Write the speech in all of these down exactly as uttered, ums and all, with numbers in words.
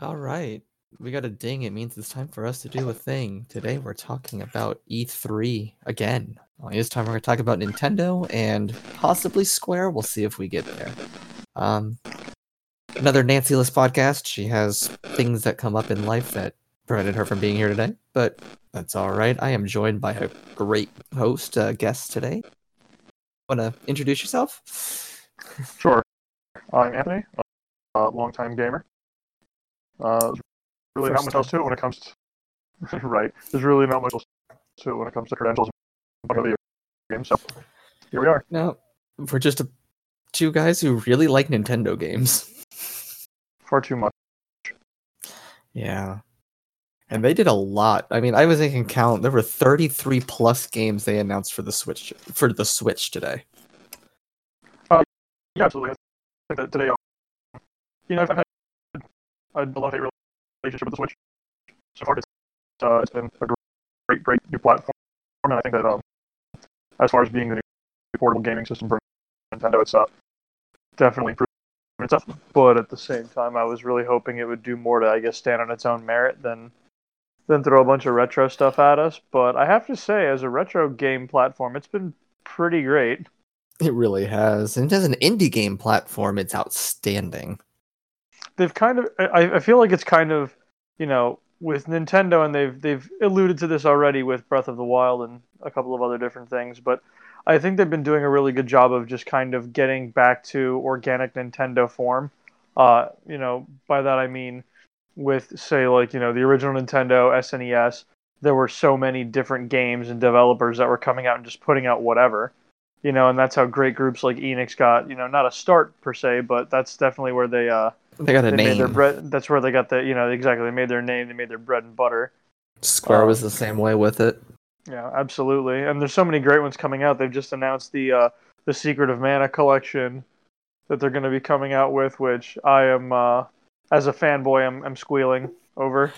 All right. We got a ding. It means it's time for us to do a thing. Today we're talking about E three again. Well, this time we're going to talk about Nintendo and possibly Square. We'll see if we get there. Um, another Nancy-less podcast. She has things that come up in life that prevented her from being here today, but that's all right. I am joined by a great host, uh, guest today. Want to introduce yourself? Sure. I'm Anthony, a longtime gamer. Uh, really First not much time. else to it when it comes to... right. There's really not much else to it when it comes to credentials and video games, so here we are. No, we're just a, two guys who really like Nintendo games. Far too much. Yeah. And they did a lot. I mean, I was making count. There were thirty-three plus games they announced for the Switch for the Switch today. Uh, yeah, absolutely. I think that today, you know, I've had a love-hate relationship with the Switch. So far, it's, uh, it's been a great, great new platform, and I think that um, as far as being the new portable gaming system for Nintendo, it's uh, definitely improved itself. But at the same time, I was really hoping it would do more to, I guess, stand on its own merit than than throw a bunch of retro stuff at us. But I have to say, as a retro game platform, it's been pretty great. It really has. And as an indie game platform, it's outstanding. They've kind of, I, I feel like it's kind of, you know, with Nintendo, and they've they've alluded to this already with Breath of the Wild and a couple of other different things, but I think they've been doing a really good job of just kind of getting back to organic Nintendo form. Uh, you know, by that I mean with, say, like, you know, the original Nintendo S N E S, there were so many different games and developers that were coming out and just putting out whatever. You know, and that's how great groups like Enix got, you know, not a start per se, but that's definitely where they uh they got a they name. Made their bread, that's where they got the, you know, exactly. They made their name. They made their bread and butter. Square um, was the same way with it. Yeah, absolutely. And there's so many great ones coming out. They've just announced the uh, the Secret of Mana collection that they're going to be coming out with, which I am, uh, as a fanboy, I'm, I'm squealing over.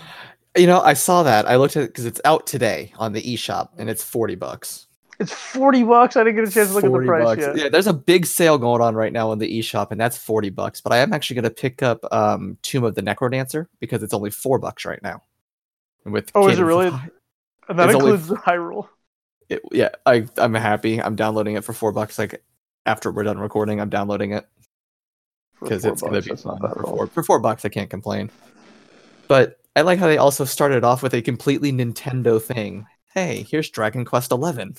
You know, I saw that. I looked at it because it's out today on the eShop, and it's forty bucks. It's forty bucks. I didn't get a chance to look at the price bucks. yet. Yeah, there's a big sale going on right now in the eShop, and that's forty bucks. But I am actually going to pick up um, Tomb of the Necrodancer because it's only four bucks right now. And with oh, Cadence is it really? Of... And that it's includes only... Hyrule. It, yeah, I, I'm happy. I'm downloading it for four bucks. Like after we're done recording, I'm downloading it because it's going to be fun. For four, for four bucks, I can't complain. But I like how they also started off with a completely Nintendo thing. Hey, here's Dragon Quest eleven.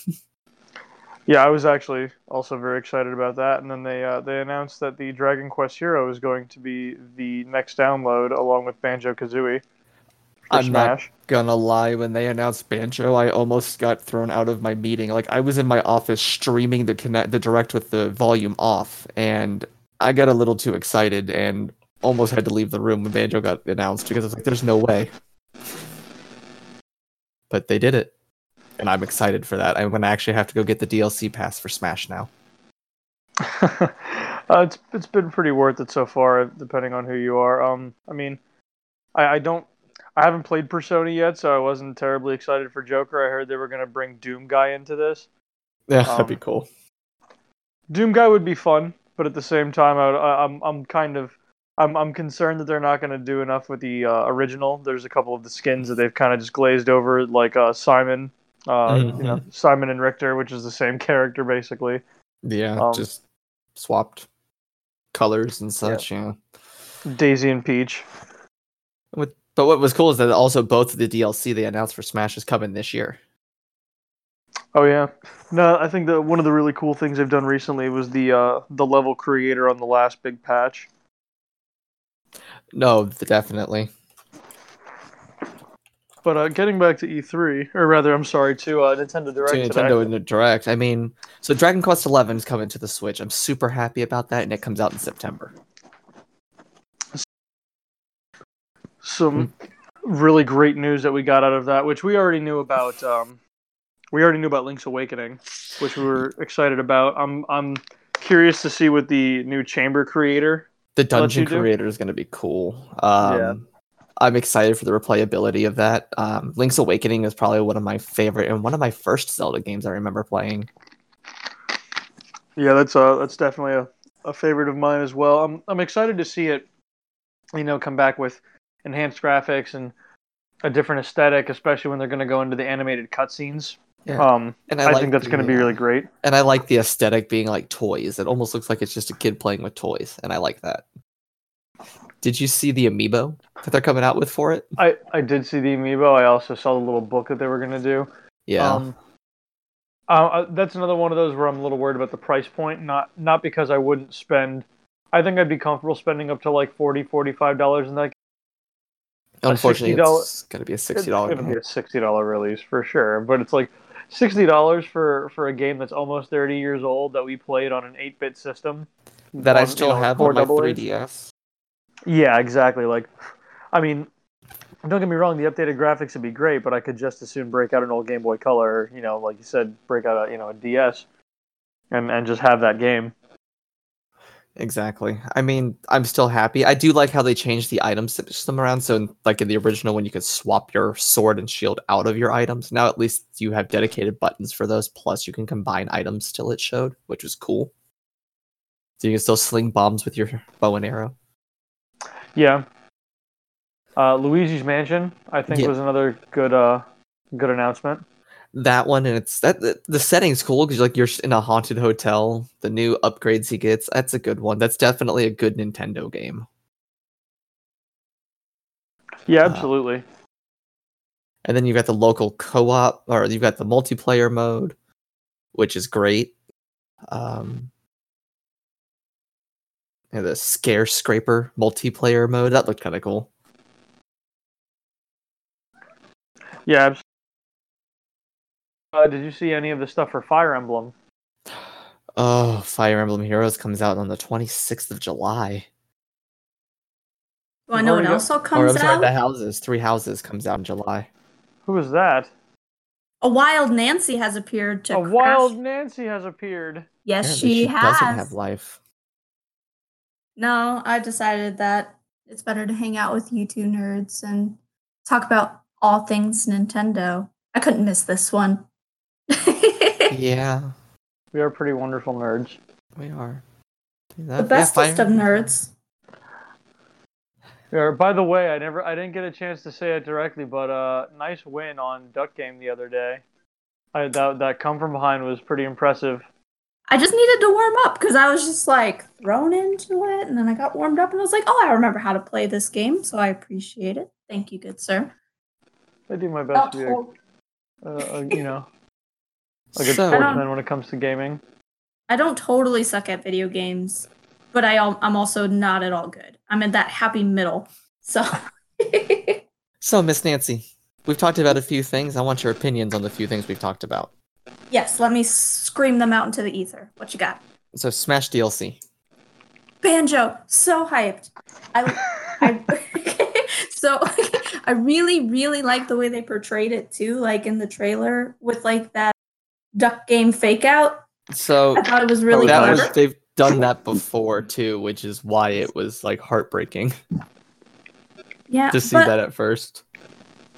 Yeah, I was actually also very excited about that. And then they uh, they announced that the Dragon Quest Hero is going to be the next download along with Banjo-Kazooie. I'm Smash. not gonna lie, when they announced Banjo, I almost got thrown out of my meeting. Like, I was in my office streaming the connect, the direct with the volume off, and I got a little too excited and almost had to leave the room when Banjo got announced because I was like, there's no way. But they did it. And I'm excited for that. I'm going to actually have to go get the D L C pass for Smash now. uh, it's it's been pretty worth it so far, depending on who you are. Um, I mean, I, I don't, I haven't played Persona yet, so I wasn't terribly excited for Joker. I heard they were going to bring Doomguy into this. Yeah, um, that'd be cool. Doomguy would be fun, but at the same time, I would, I, I'm I'm kind of I'm I'm concerned that they're not going to do enough with the uh, original. There's a couple of the skins that they've kind of just glazed over, like uh, Simon. Uh, mm-hmm. You know, Simon and Richter, which is the same character basically. Yeah, um, just swapped colors and such. Yeah. yeah. Daisy and Peach. With, but what was cool is that also both of the D L C they announced for Smash is coming this year. Oh yeah, no, I think that one of the really cool things they've done recently was the uh, the level creator on the last big patch. No, definitely. But uh, getting back to E three, or rather, I'm sorry, to uh, Nintendo Direct. To Nintendo today. Direct. I mean, so Dragon Quest eleven is coming to the Switch. I'm super happy about that, and it comes out in September. Some really great news that we got out of that, which we already knew about. Um, we already knew about Link's Awakening, which we were excited about. I'm I'm curious to see what the new chamber creator. The dungeon creator is going to be cool. Um, yeah. I'm excited for the replayability of that. Um, Link's Awakening is probably one of my favorite and one of my first Zelda games I remember playing. Yeah, that's uh that's definitely a, a favorite of mine as well. I'm I'm excited to see it, you know, come back with enhanced graphics and a different aesthetic, especially when they're going to go into the animated cutscenes. Yeah. Um, and I, I like think that's going to be really great. And I like the aesthetic being like toys. It almost looks like it's just a kid playing with toys, and I like that. Did you see the Amiibo that they're coming out with for it? I, I did see the Amiibo. I also saw the little book that they were going to do. Yeah. Um, uh, that's another one of those where I'm a little worried about the price point. Not not because I wouldn't spend... I think I'd be comfortable spending up to like forty dollars, forty-five dollars in that. Unfortunately, it's going to be a sixty dollars. It's going to be a sixty dollars release for sure. But it's like sixty dollars for, for a game that's almost thirty years old that we played on an eight-bit system. That on, I still you know, have on my three D S. Yeah, exactly. Like, I mean, don't get me wrong, the updated graphics would be great, but I could just as soon break out an old Game Boy Color, you know, like you said, break out a, you know, a D S and, and just have that game. Exactly. I mean, I'm still happy. I do like how they changed the item system around. So, in, like in the original one, you could swap your sword and shield out of your items. Now, at least you have dedicated buttons for those. Plus, you can combine items still, it showed, which was cool. So, you can still sling bombs with your bow and arrow. Yeah. Uh, Luigi's Mansion, I think, yeah. was another good uh, good announcement. That one, and it's that the, the setting's cool because like you're in a haunted hotel. The new upgrades he gets, that's a good one. That's definitely a good Nintendo game. Yeah, absolutely. Uh, and then you've got the local co-op, or you've got the multiplayer mode, which is great. Um, and the Scare Scraper multiplayer mode, that looked kind of cool. Yeah, absolutely. Uh, did you see any of the stuff for Fire Emblem? Oh, Fire Emblem Heroes comes out on the twenty-sixth of July. Well, no one else comes out? Or, I'm sorry, the houses. Three Houses comes out in July. Who is that? A Wild Nancy has appeared to A crash. Wild Nancy has appeared. Yes, Apparently she, she has. She doesn't have life. No, I decided that it's better to hang out with you two nerds and talk about all things Nintendo. I couldn't miss this one. Yeah. We are pretty wonderful nerds. We are. The bestest yeah, of nerds. We are. By the way, I never I didn't get a chance to say it directly, but uh nice win on Duck Game the other day. I that that come from behind was pretty impressive. I just needed to warm up because I was just like thrown into it, and then I got warmed up and I was like, oh, I remember how to play this game, so I appreciate it. Thank you, good sir. I do my best oh, to be a, uh, you know, a good so, sportsman when it comes to gaming. I don't totally suck at video games, but I, I'm also not at all good. I'm in that happy middle, so. So, Miss Nancy, we've talked about a few things. I want your opinions on the few things we've talked about. Yes, let me scream them out into the ether. What you got? So, Smash D L C. Banjo, so hyped. I, I, so... I really, really like the way they portrayed it, too, like in the trailer with, like, that Duck Game fake-out. So I thought it was really that was, they've done that before, too, which is why it was, like, heartbreaking Yeah, to see but, that at first.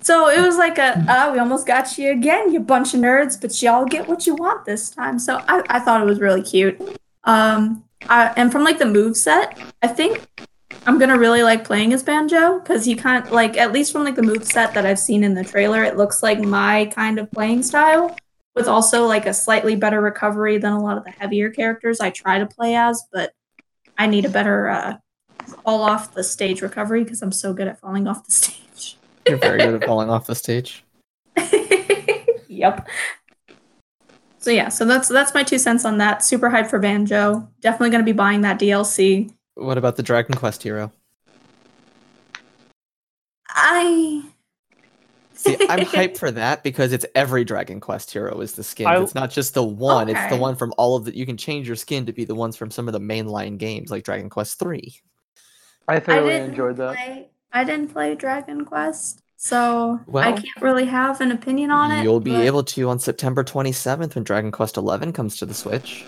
So it was like a, oh, we almost got you again, you bunch of nerds, but y'all get what you want this time. So I, I thought it was really cute. Um, I, and from, like, the moveset, I think... I'm gonna really like playing as Banjo because he kind of like at least from like the moveset that I've seen in the trailer, it looks like my kind of playing style with also like a slightly better recovery than a lot of the heavier characters I try to play as, but I need a better uh, fall off the stage recovery because I'm so good at falling off the stage. You're very good at falling off the stage. Yep. So yeah, so that's that's my two cents on that. Super hyped for Banjo. Definitely gonna be buying that D L C. What about the Dragon Quest Hero? I... See, I'm hyped for that because it's every Dragon Quest Hero is the skin. I... It's not just the one. Okay. It's the one from all of the... You can change your skin to be the ones from some of the mainline games like Dragon Quest three. I thoroughly I enjoyed that. Play, I didn't play Dragon Quest, so well, I can't really have an opinion on you'll it. You'll be but... able to on September twenty-seventh when Dragon Quest eleven comes to the Switch.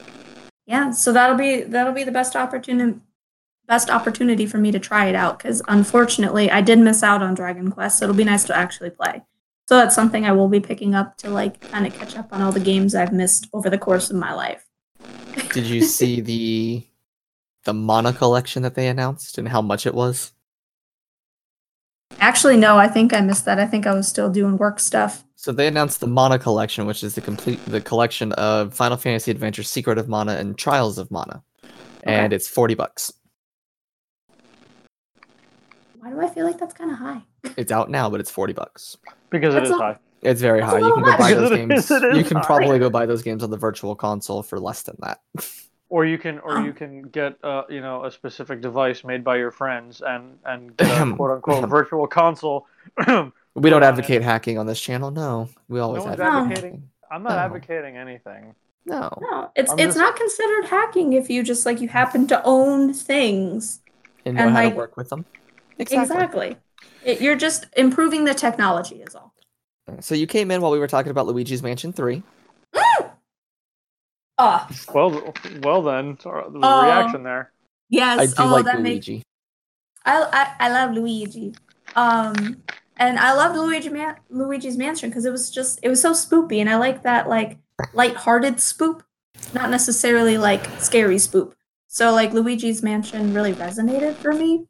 Yeah, so that'll be that'll be the best opportunity... Best opportunity for me to try it out because unfortunately I did miss out on Dragon Quest, so it'll be nice to actually play. So that's something I will be picking up to like kind of catch up on all the games I've missed over the course of my life. Did you see the the Mana collection that they announced and how much it was? Actually, no, I think I missed that. I think I was still doing work stuff. So they announced the Mana Collection, which is the complete the collection of Final Fantasy Adventure, Secret of Mana, and Trials of Mana. Okay. And it's forty bucks. Why do I feel like that's kind of high? It's out now, but it's forty bucks. Because that's it is a, high. It's very high. You can go buy those games. You can probably go buy those games on the virtual console for less than that. Or you can, or you can get, uh, you know, a specific device made by your friends and and get a quote unquote virtual console. We don't advocate hacking on this channel. No, we always no advocate. No. I'm not no. advocating anything. No, no, it's I'm it's just... not considered hacking if you just like you happen to own things and know and, how like, to work with them. Exactly. exactly. It, you're just improving the technology is all. So you came in while we were talking about Luigi's Mansion three. Oh. Well, well then, the oh. reaction there. Yes, I do oh, like that Luigi. Makes... I, I I love Luigi, um, and I loved Luigi Man- Luigi's Mansion because it was just it was so spoopy, and I like that like lighthearted spoop, not necessarily like scary spoop. So like Luigi's Mansion really resonated for me,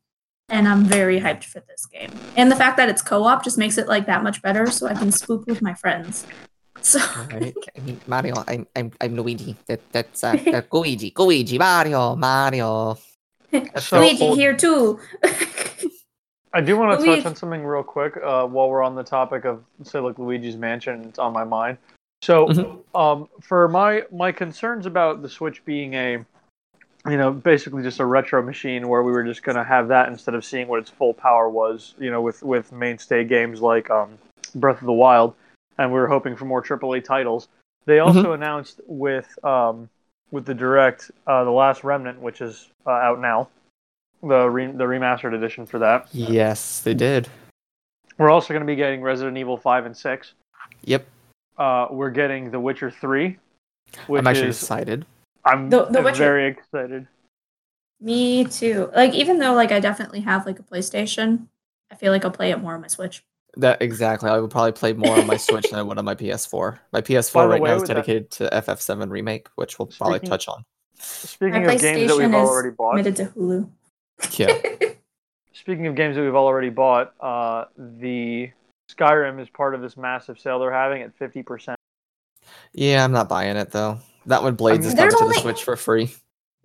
and I'm very hyped for this game. And the fact that it's co-op just makes it like that much better, so I can spoop with my friends. So right. I mean, Mario, I'm I'm I'm Luigi. That that's uh, that Luigi, Luigi, Mario, Mario. So, Luigi here too. I do want to Luigi. touch on something real quick uh, while we're on the topic of say like Luigi's Mansion. It's on my mind. So mm-hmm. um, for my my concerns about the Switch being a you know basically just a retro machine where we were just going to have that instead of seeing what its full power was. You know with with mainstay games like um, Breath of the Wild. And we were hoping for more triple A titles. They also mm-hmm. announced with um, with the Direct, uh, The Last Remnant, which is uh, out now, the re- the remastered edition for that. Yes, they did. We're also going to be getting Resident Evil five and six. Yep. Uh, we're getting The Witcher three. Which I'm actually is, excited. I'm the, the very Witcher. excited. Me too. Like even though like I definitely have like a PlayStation, I feel like I'll play it more on my Switch. That exactly. I would probably play more on my Switch than I would on my P S four. My P S four right now is dedicated that... to F F seven Remake, which we'll probably speaking, touch on. Speaking of games that we've already bought, committed to Hulu. Yeah. Speaking of games that we've already bought, uh, the Skyrim is part of this massive sale they're having at fifty percent. Yeah, I'm not buying it though. That one Blades I mean, is coming only... to the Switch for free.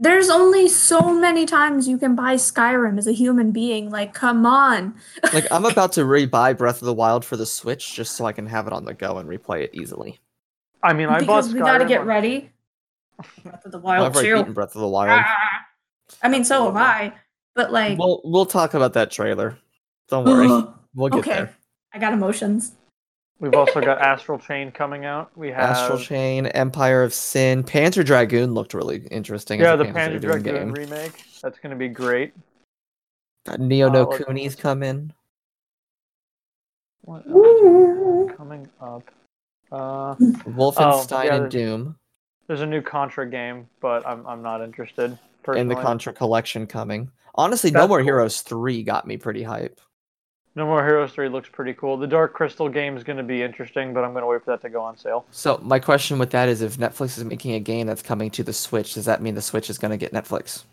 There's only so many times you can buy Skyrim as a human being. Like, come on. Like, I'm about to rebuy Breath of the Wild for the Switch just so I can have it on the go and replay it easily. I mean, I because bought Skyrim. Because we gotta get ready. Breath of the Wild too. I've already beaten Breath of the Wild. Ah, I mean, so have I. But like... We'll, we'll talk about that trailer. Don't worry. We'll get okay. there. I got emotions. We've also got Astral Chain coming out. We have Astral Chain, Empire of Sin, Panzer Dragoon looked really interesting. Yeah, the Panzer, Panzer Dragoon game. remake. That's going to be great. Got Neo uh, No Kuni's come in. What else coming up? Uh, Wolfenstein oh, yeah, and Doom. There's a new Contra game, but I'm I'm not interested. Personally. And the Contra collection coming. Honestly, That's No More cool. Heroes three got me pretty hype. No More Heroes three looks pretty cool. The Dark Crystal game is going to be interesting, but I'm going to wait for that to go on sale. So my question with that is, if Netflix is making a game that's coming to the Switch, does that mean the Switch is going to get Netflix?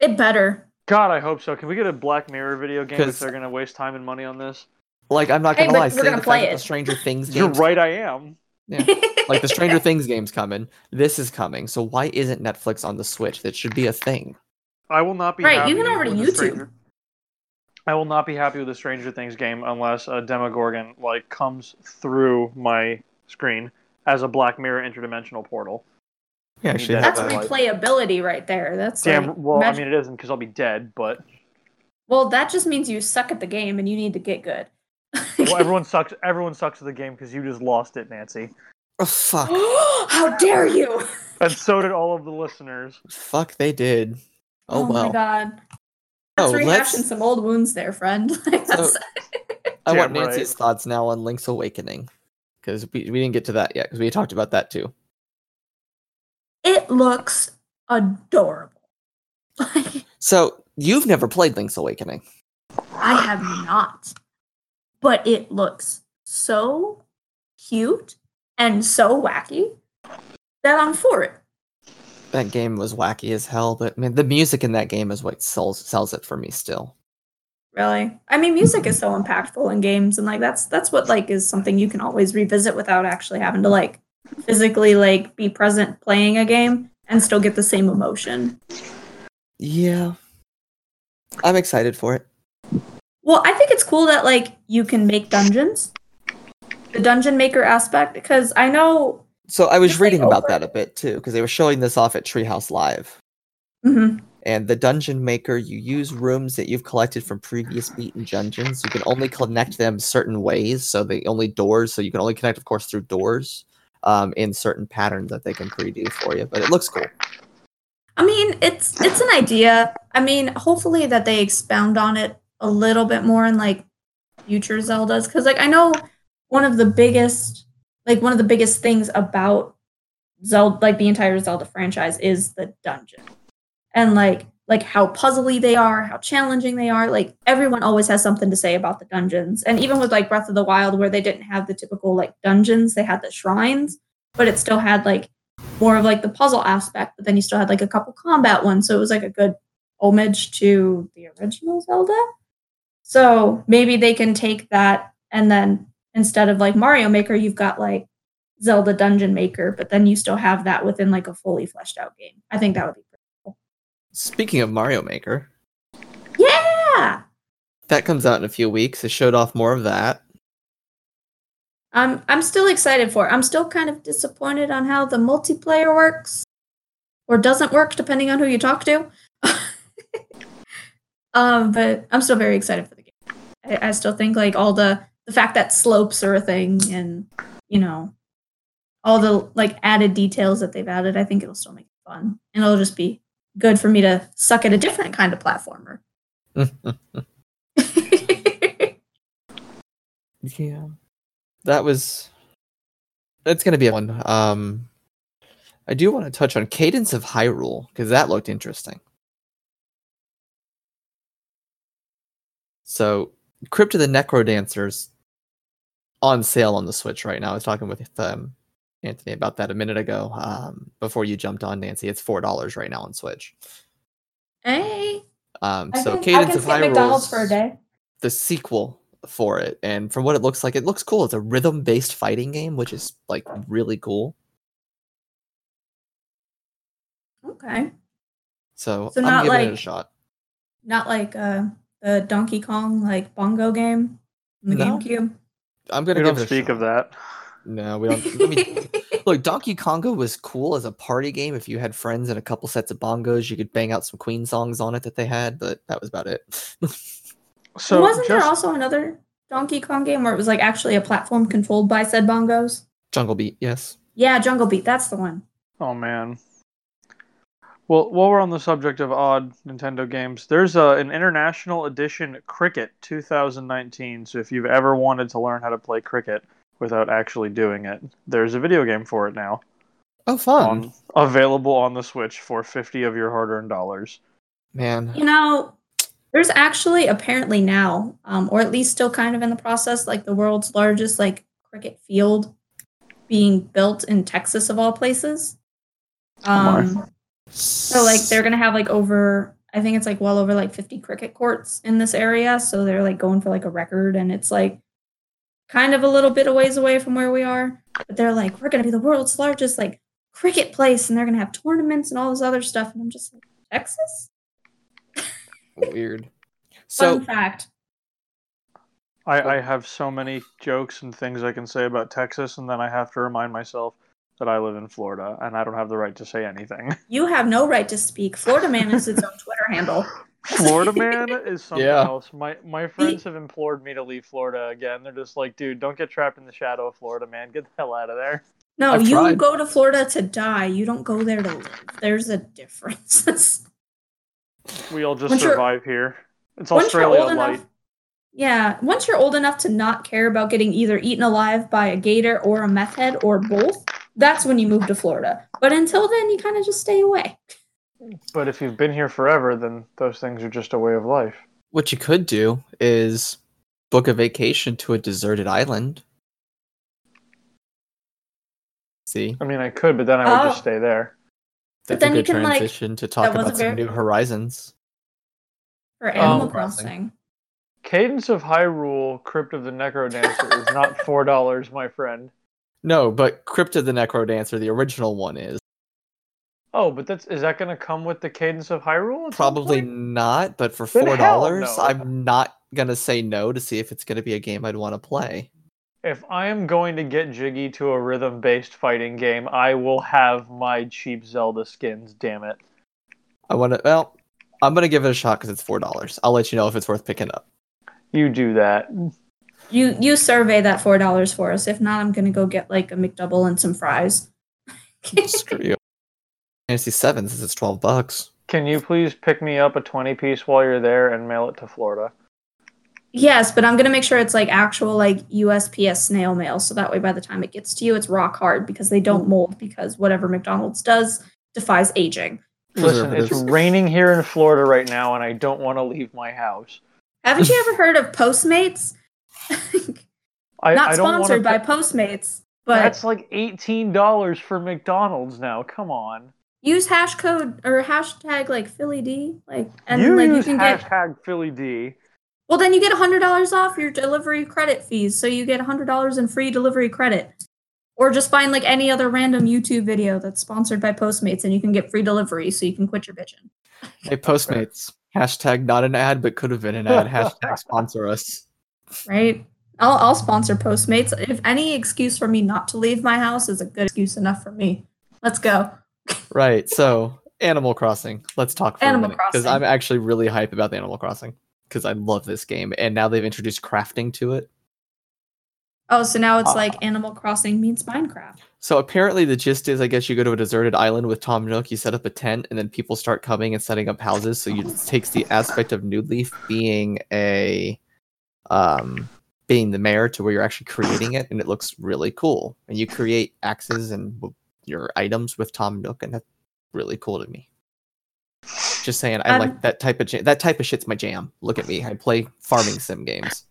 It better. God, I hope so. Can we get a Black Mirror video game if they're going to waste time and money on this? Like, I'm not going to hey, lie. We're going to play it. The Stranger Things games. You're right, I am. Yeah. Like, the Stranger Things game's coming. This is coming. So why isn't Netflix on the Switch? That should be a thing. I will not be Right, happy you can already YouTube. Stranger. I will not be happy with the Stranger Things game unless a Demogorgon like comes through my screen as a Black Mirror interdimensional portal. Yeah, actually, that's replayability right there. That's damn. Like, well, imagine... I mean, it isn't because I'll be dead, but well, that just means you suck at the game and you need to get good. Well, everyone sucks. Everyone sucks at the game because you just lost it, Nancy. Oh fuck! How dare you! And so did all of the listeners. Fuck, they did. Oh, oh well. My god. That's oh, rehashing let's... some old wounds there, friend. Like, so, I want right. Nancy's thoughts now on Link's Awakening. Because we, we didn't get to that yet, because we talked about that too. It looks adorable. So, you've never played Link's Awakening. I have not. But it looks so cute and so wacky that I'm for it. That game was wacky as hell, but man, the music in that game is what sells sells it for me still. Really? I mean, music is so impactful in games, and like that's that's what like is something you can always revisit without actually having to like physically like be present playing a game and still get the same emotion. Yeah. I'm excited for it. Well, I think it's cool that like you can make dungeons. The dungeon maker aspect, because I know. So I was reading like, about over... that a bit too, because they were showing this off at Treehouse Live. Mm-hmm. And the dungeon maker, you use rooms that you've collected from previous beaten dungeons. You can only connect them certain ways, so the only doors. So you can only connect, of course, through doors um, in certain patterns that they can pre-do for you. But it looks cool. I mean, it's it's an idea. I mean, hopefully that they expound on it a little bit more in like future Zeldas, because like I know one of the biggest, like one of the biggest things about Zelda, like the entire Zelda franchise, is the dungeon. And like like how puzzly they are, how challenging they are. Like everyone always has something to say about the dungeons. And even with like Breath of the Wild, where they didn't have the typical like dungeons, they had the shrines, but it still had like more of like the puzzle aspect, but then you still had like a couple combat ones. So it was like a good homage to the original Zelda. So maybe they can take that, and then instead of like Mario Maker, you've got like Zelda Dungeon Maker, but then you still have that within like a fully fleshed out game. I think that would be. Speaking of Mario Maker. Yeah! That comes out in a few weeks. It showed off more of that. Um, I'm still excited for it. I'm still kind of disappointed on how the multiplayer works. Or doesn't work, depending on who you talk to. um, but I'm still very excited for the game. I, I still think like all the, the fact that slopes are a thing, and, you know, all the like added details that they've added, I think it'll still make it fun. And it'll just be good for me to suck at a different kind of platformer. Yeah. That was... That's going to be a one. Um, I do want to touch on Cadence of Hyrule, because that looked interesting. So, Crypt of the Necrodancer's on sale on the Switch right now. I was talking with um, Anthony about that a minute ago, um, before you jumped on, Nancy. It's four dollars right now on Switch. Hey! Um, so can, Cadence of Hyrule's for a day. The sequel for it, and from what it looks like, it looks cool. It's a rhythm-based fighting game, which is, like, really cool. Okay. So, so I'm not giving like, it a shot. Not like uh, the Donkey Kong, like, bongo game in the no. GameCube? I'm gonna we give don't it a speak shot. of that. No, we don't. I mean, look, Donkey Konga was cool as a party game. If you had friends and a couple sets of bongos, you could bang out some Queen songs on it that they had, but that was about it. So wasn't just... there also another Donkey Kong game where it was like actually a platform controlled by said bongos? Jungle Beat, yes. Yeah, Jungle Beat, that's the one. Oh man. Well, while we're on the subject of odd Nintendo games, there's a, an international edition Cricket two thousand nineteen. So if you've ever wanted to learn how to play cricket without actually doing it, there's a video game for it now. Oh, fun. On, available on the Switch for fifty of your hard-earned dollars. Man. You know, there's actually, apparently now, um, or at least still kind of in the process, like the world's largest like cricket field being built in Texas of all places. Um, oh so like they're going to have like over, I think it's like well over like fifty cricket courts in this area. So they're like going for like a record, and it's like kind of a little bit a ways away from where we are, but they're like, we're going to be the world's largest like cricket place, and they're going to have tournaments and all this other stuff. And I'm just like, Texas? Weird. So, fun fact. I, I have so many jokes and things I can say about Texas, and then I have to remind myself that I live in Florida, and I don't have the right to say anything. You have no right to speak. Florida Man is its own Twitter handle. Florida Man is something yeah. else. My my friends have implored me to leave Florida again. They're just like, dude, don't get trapped in the shadow of Florida Man. Get the hell out of there. No, I've you tried. Go to Florida to die. You don't go there to live. There's a difference. We all just once survive here. It's Australia light. Enough, yeah. Once you're old enough to not care about getting either eaten alive by a gator or a meth head or both, that's when you move to Florida. But until then, you kind of just stay away. But if you've been here forever, then those things are just a way of life. What you could do is book a vacation to a deserted island. See? I mean, I could, but then I would oh. just stay there. That's but then a good you can, transition like, to talk about some very... new horizons. Or Animal um, Crossing. Cadence of Hyrule, Crypt of the Necrodancer is not four dollars, my friend. No, but Crypt of the Necrodancer, the original one, is. Oh, but that's is that going to come with the Cadence of Hyrule? Probably not, but for four dollars, but hell no. I'm not going to say no to see if it's going to be a game I'd want to play. If I am going to get jiggy to a rhythm-based fighting game, I will have my cheap Zelda skins, damn it. I want to, well, I'm going to give it a shot because it's four dollars. I'll let you know if it's worth picking up. You do that. You you survey that four dollars for us. If not, I'm going to go get like a McDouble and some fries. Screw you. Fantasy seven says it's twelve bucks. Can you please pick me up a twenty piece while you're there and mail it to Florida? Yes, but I'm going to make sure it's like actual like U S P S snail mail. So that way by the time it gets to you, it's rock hard because they don't mold because whatever McDonald's does defies aging. Listen, it's raining here in Florida right now and I don't want to leave my house. Haven't you ever heard of Postmates? I, Not I sponsored by po- Postmates, but that's like eighteen dollars for McDonald's now. Come on. Use hash code or hashtag like Philly D, like and you like use you can hashtag get, Philly D. Well, then you get one hundred dollars off your delivery credit fees, so you get one hundred dollars in free delivery credit. Or just find like any other random YouTube video that's sponsored by Postmates, and you can get free delivery, so you can quit your bitching. Hey, Postmates. Hashtag not an ad, but could have been an ad. Hashtag sponsor us. Right. I'll, I'll sponsor Postmates. If any excuse for me not to leave my house is a good excuse enough for me. Let's go. Right. So Animal Crossing. Let's talk for Animal a minute. Because I'm actually really hype about the Animal Crossing. Because I love this game. And now they've introduced crafting to it. Oh, so now it's uh, like Animal Crossing means Minecraft. So apparently the gist is, I guess you go to a deserted island with Tom Nook, you set up a tent, and then people start coming and setting up houses. So it takes the aspect of New Leaf being a, um, being the mayor to where you're actually creating it, and it looks really cool. And you create axes and your items with Tom Nook, and that's really cool to me. Just saying, I um, like that type of jam- that type of shit's my jam. Look at me, I play farming sim games.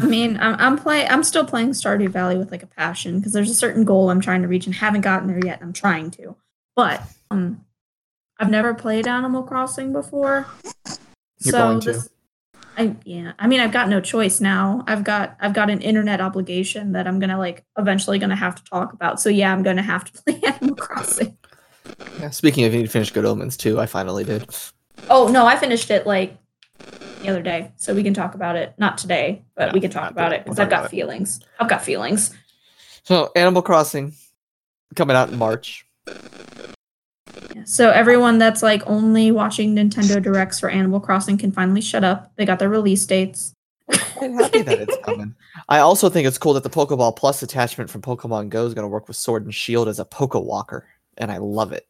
I mean, I'm I'm play I'm still playing Stardew Valley with like a passion because there's a certain goal I'm trying to reach and haven't gotten there yet. And I'm trying to, but um, I've never played Animal Crossing before. You're so going to. This, I yeah. I mean, I've got no choice now. I've got I've got an internet obligation that I'm gonna like eventually gonna have to talk about. So yeah, I'm gonna have to play Animal Crossing. Yeah, speaking of, you need to finish Good Omens too. I finally did. Oh no, I finished it like. The other day, so we can talk about it. Not today, but no, we can talk about it because I've got feelings. I've got feelings. So, Animal Crossing coming out in March. Yeah, so everyone that's like only watching Nintendo Directs for Animal Crossing can finally shut up. They got their release dates. I'm happy that it's coming. I also think it's cool that the Pokeball Plus attachment from Pokemon Go is going to work with Sword and Shield as a Pokewalker, and I love it.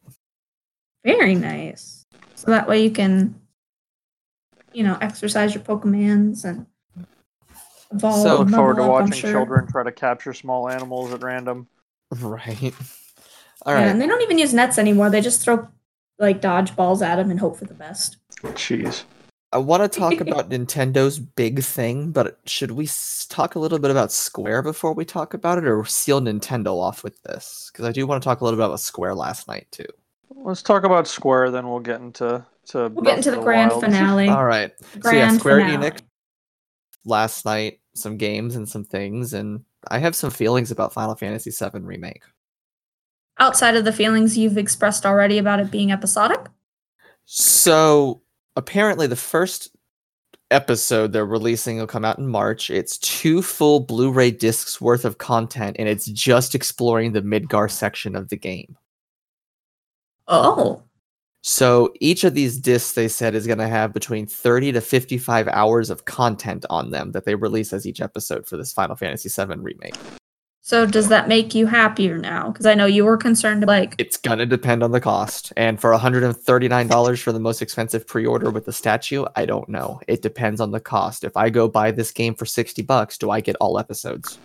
Very nice. So that way you can. You know, exercise your Pokemans and evolve. So look forward to watching sure. children try to capture small animals at random. Right. All right. Yeah, and they don't even use nets anymore. They just throw like dodgeballs at them and hope for the best. Jeez. I want to talk about Nintendo's big thing, but should we talk a little bit about Square before we talk about it, or seal Nintendo off with this? Because I do want to talk a little bit about Square last night too. Let's talk about Square, then we'll get into. We'll get into the, the grand wild. Finale. All right. Grand so yeah, Square finale. Enix last night, some games and some things, and I have some feelings about Final Fantasy seven Remake. Outside of the feelings you've expressed already about it being episodic? So apparently the first episode they're releasing will come out in March. It's two full Blu-ray discs worth of content, and it's just exploring the Midgar section of the game. Oh. So each of these discs, they said, is going to have between thirty to fifty-five hours of content on them that they release as each episode for this Final Fantasy seven Remake. So does that make you happier now? Because I know you were concerned, like... It's going to depend on the cost. And for one hundred thirty-nine dollars for the most expensive pre-order with the statue, I don't know. It depends on the cost. If I go buy this game for sixty bucks, do I get all episodes?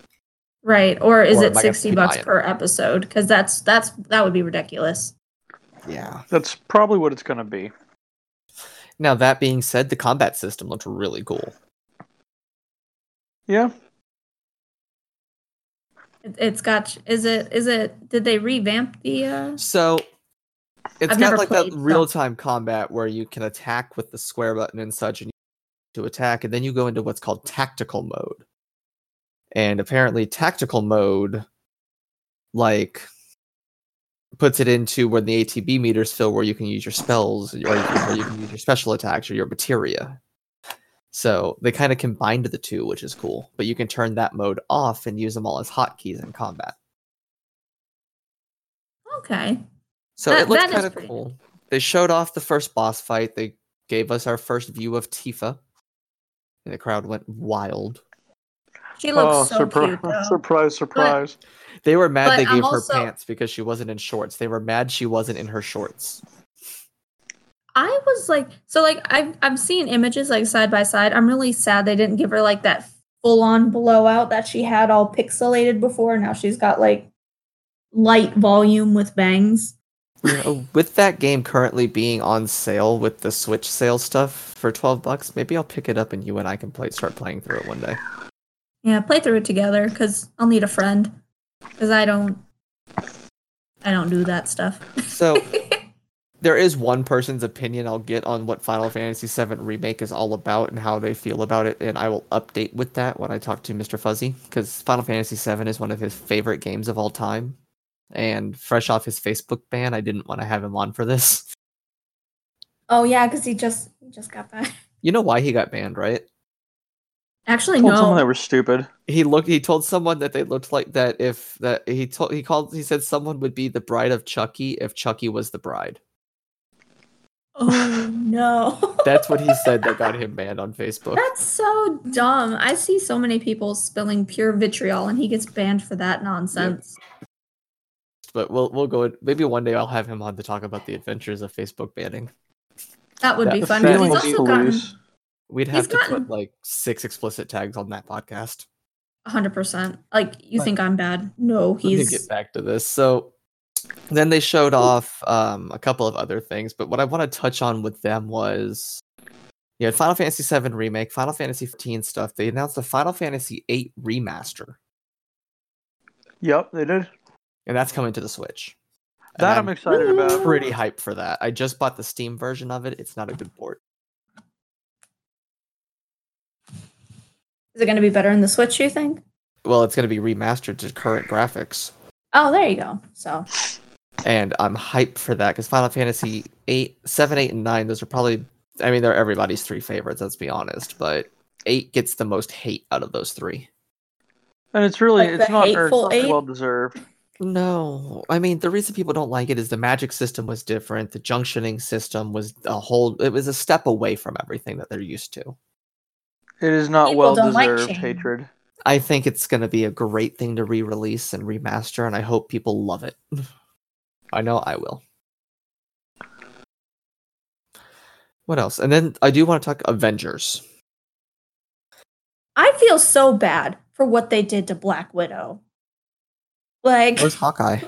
Right. Or is or it sixty bucks per episode? Because that's, that's, that would be ridiculous. Yeah, that's probably what it's going to be. Now, that being said, the combat system looks really cool. Yeah. It's got... Is it... Is it? Did they revamp the... Uh... So, it's I've got like played, that real-time so. combat where you can attack with the square button and such, and to attack, and then you go into what's called tactical mode. And apparently tactical mode, like, puts it into when the A T B meters fill, where you can use your spells, or you can, or you can use your special attacks or your materia. So they kind of combined the two, which is cool. But you can turn that mode off and use them all as hotkeys in combat. Okay. So that, it looks kind of cool. Good. They showed off the first boss fight. They gave us our first view of Tifa. And the crowd went wild. She looks oh, so surpri- cute. Though. Surprise, surprise. But, they were mad they I'm gave also... her pants because she wasn't in shorts. They were mad she wasn't in her shorts. I was like, so like I've I've seen images like side by side. I'm really sad they didn't give her like that full on blowout that she had all pixelated before. Now she's got like light volume with bangs. You know, with that game currently being on sale with the Switch sale stuff for twelve bucks, maybe I'll pick it up and you and I can play start playing through it one day. Yeah, play through it together because I'll need a friend because I don't, I don't do that stuff. So. There is one person's opinion I'll get on what Final Fantasy seven Remake is all about and how they feel about it, and I will update with that when I talk to Mister Fuzzy, because Final Fantasy seven is one of his favorite games of all time, and fresh off his Facebook ban, I didn't want to have him on for this. Oh, yeah, because he just he just got banned. You know why he got banned, right? Actually, no. He told someone they were stupid. He looked. He told someone that they looked like that if that he told he called he said someone would be the bride of Chucky if Chucky was the bride. Oh, no. That's what he said that got him banned on Facebook. That's so dumb. I see so many people spilling pure vitriol, and he gets banned for that nonsense. Yeah. But we'll we'll go. Maybe one day I'll have him on to talk about the adventures of Facebook banning. That would that be fun. He's also gotten, We'd have to gotten, put, like, six explicit tags on that podcast. one hundred percent. Like, you but, think I'm bad? No, he's... Let me get back to this. So... Then they showed off um, a couple of other things, but what I want to touch on with them was, you know, Final Fantasy seven Remake, Final Fantasy fifteen stuff. They announced a Final Fantasy eight Remaster. Yep, they did. And that's coming to the Switch. That I'm, I'm excited pretty about. Pretty hyped for that. I just bought the Steam version of it. It's not a good port. Is it going to be better in the Switch, you think? Well, it's going to be remastered to current graphics. Oh, there you go. So, and I'm hyped for that because Final Fantasy eight, seven, eight, and nine. Those are probably, I mean, they're everybody's three favorites. Let's be honest. But eight gets the most hate out of those three, and it's really like it's not well deserved. No, I mean the reason people don't like it is the magic system was different. The junctioning system was a whole. It was a step away from everything that they're used to. It is not well deserved hatred. I think it's going to be a great thing to re-release and remaster, and I hope people love it. I know I will. What else? And then I do want to talk Avengers. I feel so bad for what they did to Black Widow. Like, where's Hawkeye?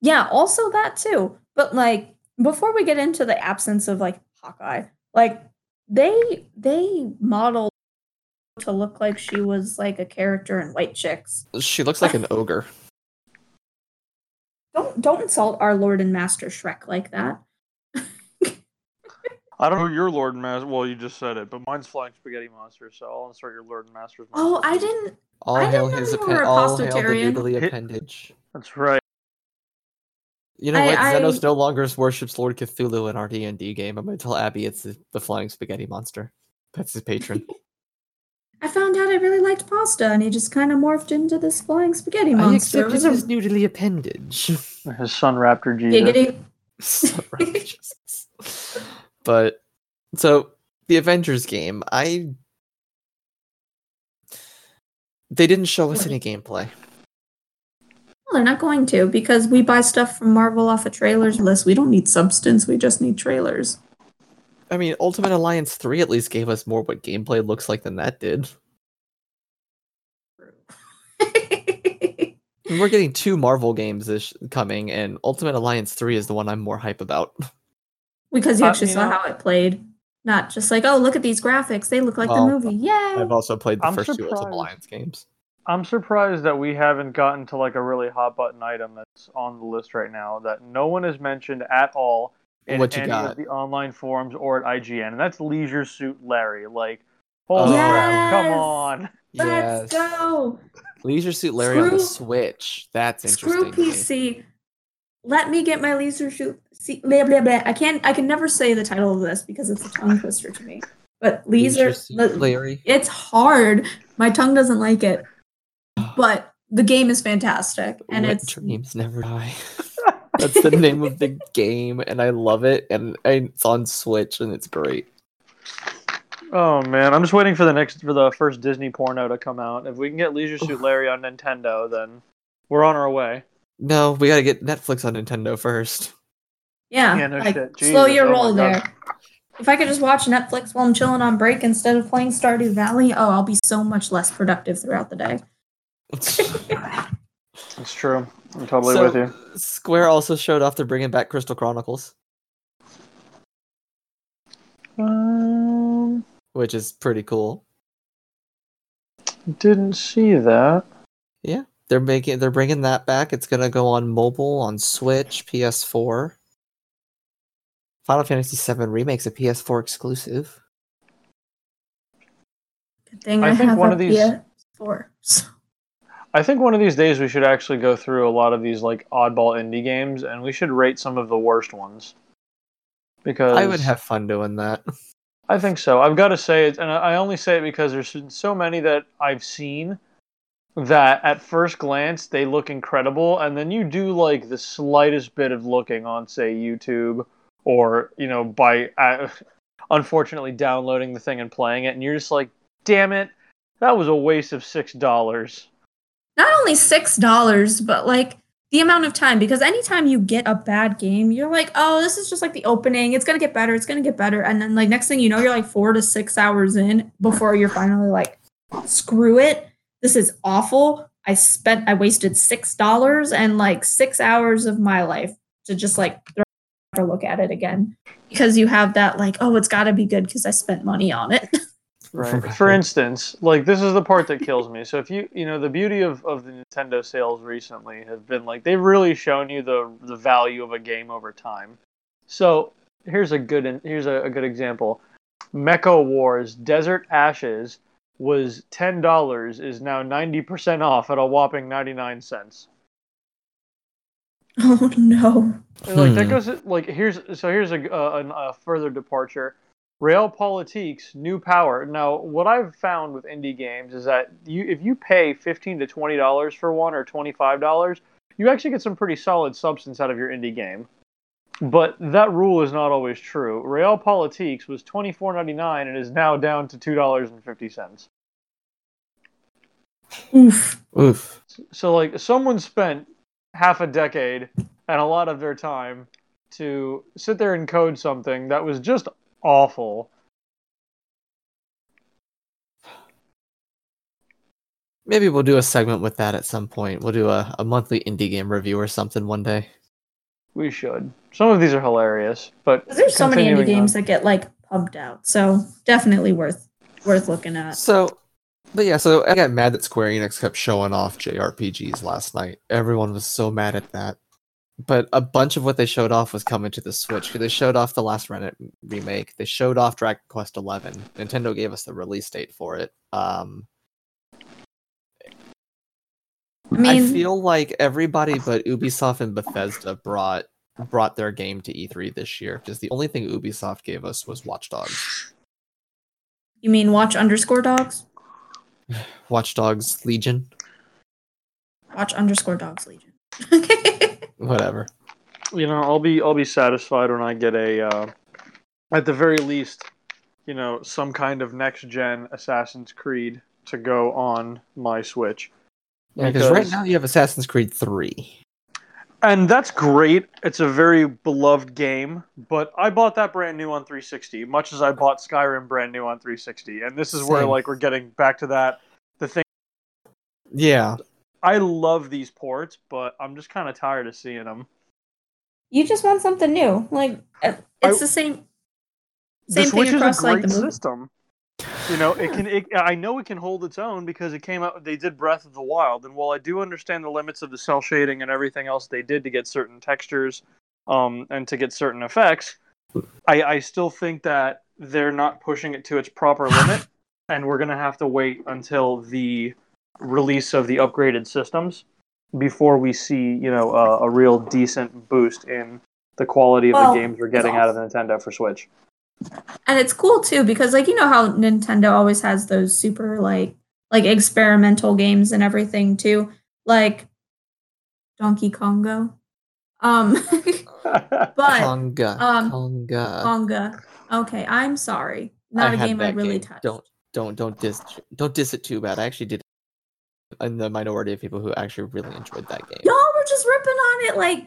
Yeah, also that too. But like, before we get into the absence of like Hawkeye, like they they modeled to look like she was like a character in White Chicks. She looks like an ogre. Don't don't insult our Lord and Master Shrek like that. I don't know your Lord and Master. Well, you just said it, but mine's Flying Spaghetti Monster, so I'll insert your Lord and Master's. Oh, monster. I didn't. All I hail didn't his append- all hail the noodly appendage. That's right. You know I, what? I, Xenos no longer worships Lord Cthulhu in our D and D game. I'm going to tell Abby it's the, the Flying Spaghetti Monster. That's his patron. I found out I really liked pasta, and he just kind of morphed into this flying spaghetti monster. It was his noodly appendage. His Sun Raptor Jesus. Sun Raptor Jesus. But, so, the Avengers game, I... They didn't show us any gameplay. Well, they're not going to, because we buy stuff from Marvel off of trailers list. We don't need substance, we just need trailers. I mean, Ultimate Alliance three at least gave us more what gameplay looks like than that did. We're getting two Marvel games this coming, and Ultimate Alliance three is the one I'm more hype about. Because you actually uh, you saw know, how it played. Not just like, oh, look at these graphics. They look like well, the movie. Yay! I've also played the I'm first surprised. two Ultimate Alliance games. I'm surprised that we haven't gotten to like a really hot button item that's on the list right now that no one has mentioned at all. in what you any got? of the online forums or at I G N, and that's Leisure Suit Larry. Like, holy yes! crap, come on. Let's yes. go. Leisure Suit Larry Screw, on the Switch. That's interesting. Screw P C. Let me get my Leisure Suit. See, blah, blah, blah. I can't. I can never say the title of this because it's a tongue twister to me. But Leisure Suit Larry. It's hard. My tongue doesn't like it. But the game is fantastic, and Wet it's dreams never die. That's the name of the game, and I love it. And it's on Switch, and it's great. Oh man, I'm just waiting for the next for the first Disney porno to come out. If we can get Leisure Suit Larry on Nintendo, then we're on our way. No, we gotta get Netflix on Nintendo first. Yeah, yeah no like, shit. Jesus, slow your oh roll there. If I could just watch Netflix while I'm chilling on break instead of playing Stardew Valley, oh, I'll be so much less productive throughout the day. It's true. I'm totally so, with you. Square also showed off they're bringing back Crystal Chronicles. Um... Which is pretty cool. Didn't see that. Yeah, they're making they're bringing that back. It's gonna go on mobile, on Switch, P S four. Final Fantasy seven Remake's a P S four exclusive. Good thing I, I think have one a of these... P S four. So. I think one of these days we should actually go through a lot of these like oddball indie games, and we should rate some of the worst ones. Because I would have fun doing that. I think so. I've got to say it, and I only say it because there's so many that I've seen that at first glance they look incredible, and then you do like the slightest bit of looking on, say, YouTube, or you know, by uh, unfortunately downloading the thing and playing it, and you're just like, "Damn it, that was a waste of six dollars." Not only six dollars, but like the amount of time. Because anytime you get a bad game, you're like, "Oh, this is just like the opening. It's gonna get better. It's gonna get better." And then like next thing you know, you're like four to six hours in before you're finally like, "Screw it. This is awful. I spent. I wasted six dollars and like six hours of my life to just like throw a look at it again." Because you have that like, "Oh, it's gotta be good because I spent money on it." Right. For instance, like this is the part that kills me. So if you, you know, the beauty of, of the Nintendo sales recently have been like they've really shown you the the value of a game over time. So here's a good here's a, a good example. Mecha Wars Desert Ashes was ten dollars is now ninety percent off at a whopping ninety nine cents. Oh no! And like hmm. that goes like here's so here's a a, a further departure. Realpolitik, New Power. Now, what I've found with indie games is that you, if you pay fifteen to twenty dollars for one or twenty-five dollars, you actually get some pretty solid substance out of your indie game. But that rule is not always true. Realpolitik was twenty-four ninety-nine and is now down to two dollars and fifty cents. Oof. Oof. So, like, someone spent half a decade and a lot of their time to sit there and code something that was just awful. Maybe we'll do a segment with that at some point. We'll do a, a monthly indie game review or something one day. We should. Some of these are hilarious, but there's so many indie games on that get like pumped out. So definitely worth worth looking at. So, but yeah, so I got mad that Square Enix kept showing off J R P Gs last night. Everyone was so mad at that. But a bunch of what they showed off was coming to the Switch. They showed off The Last Remnant remake. They showed off Dragon Quest eleven. Nintendo gave us the release date for it. Um, I mean, I feel like everybody but Ubisoft and Bethesda brought brought their game to E three this year, because the only thing Ubisoft gave us was Watch Dogs. You mean Watch underscore Dogs? Watch Dogs Legion. Watch underscore Dogs Legion. Whatever. You know, I'll be I'll be satisfied when I get a, uh, at the very least, you know, some kind of next gen Assassin's Creed to go on my Switch. Yeah, because right now you have Assassin's Creed three, and that's great. It's a very beloved game, but I bought that brand new on three sixty, much as I bought Skyrim brand new on three sixty, and this is Same. where like we're getting back to that the thing. Yeah. I love these ports, but I'm just kind of tired of seeing them. You just want something new. Like it's I, the same same the thing across like the system. You know, yeah. it can it, I know it can hold its own because it came out they did Breath of the Wild, and while I do understand the limits of the cell shading and everything else they did to get certain textures um, and to get certain effects, I, I still think that they're not pushing it to its proper limit, and we're going to have to wait until the release of the upgraded systems before we see, you know, uh, a real decent boost in the quality of well, the games we're getting out of Nintendo for Switch. And it's cool, too, because, like, you know how Nintendo always has those super, like, like experimental games and everything, too? Like, Donkey Kongo. Um, but... Konga. Um, Konga. Konga. Okay, I'm sorry. Not I a game I really game. touched. Don't, don't, don't diss, don't diss it too bad. I actually did in the minority of people who actually really enjoyed that game. Y'all were just ripping on it, like...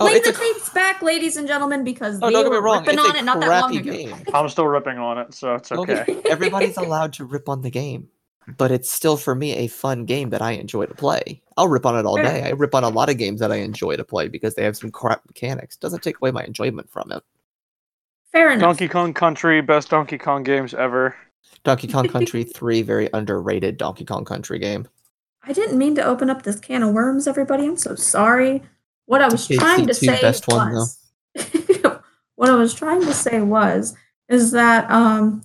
Oh, Link the a... tapes back, ladies and gentlemen, because oh, they don't get me were wrong. ripping it's on it not that long ago. Game. I'm still ripping on it, so it's okay. okay. Everybody's allowed to rip on the game, but it's still, for me, a fun game that I enjoy to play. I'll rip on it all day. I rip on a lot of games that I enjoy to play because they have some crap mechanics. It doesn't take away my enjoyment from it. Fair enough. Donkey Kong Country, best Donkey Kong games ever. Donkey Kong Country three, very underrated Donkey Kong Country game. I didn't mean to open up this can of worms, everybody. I'm so sorry. What I was trying to say best one, was, what I was trying to say was, is that um,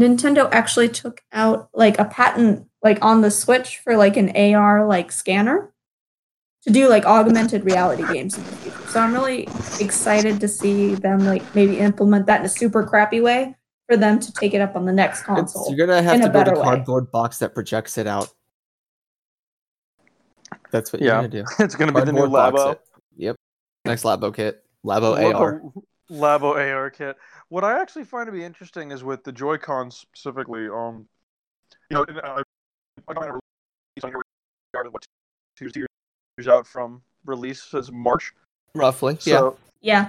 Nintendo actually took out like a patent, like on the Switch for like an A R like scanner to do like augmented reality games in the future. So I'm really excited to see them like maybe implement that in a super crappy way for them to take it up on the next console. It's, you're gonna have to build a cardboard way. box that projects it out. That's what yeah. you're gonna do. It's gonna cardboard be the new Labo. It. Yep. Next Labo kit. Labo L- A R. Labo A R kit. What I actually find to be interesting is with the Joy-Cons specifically. Um, you know, I kind of regarded what two years out from release is March, roughly. So, yeah.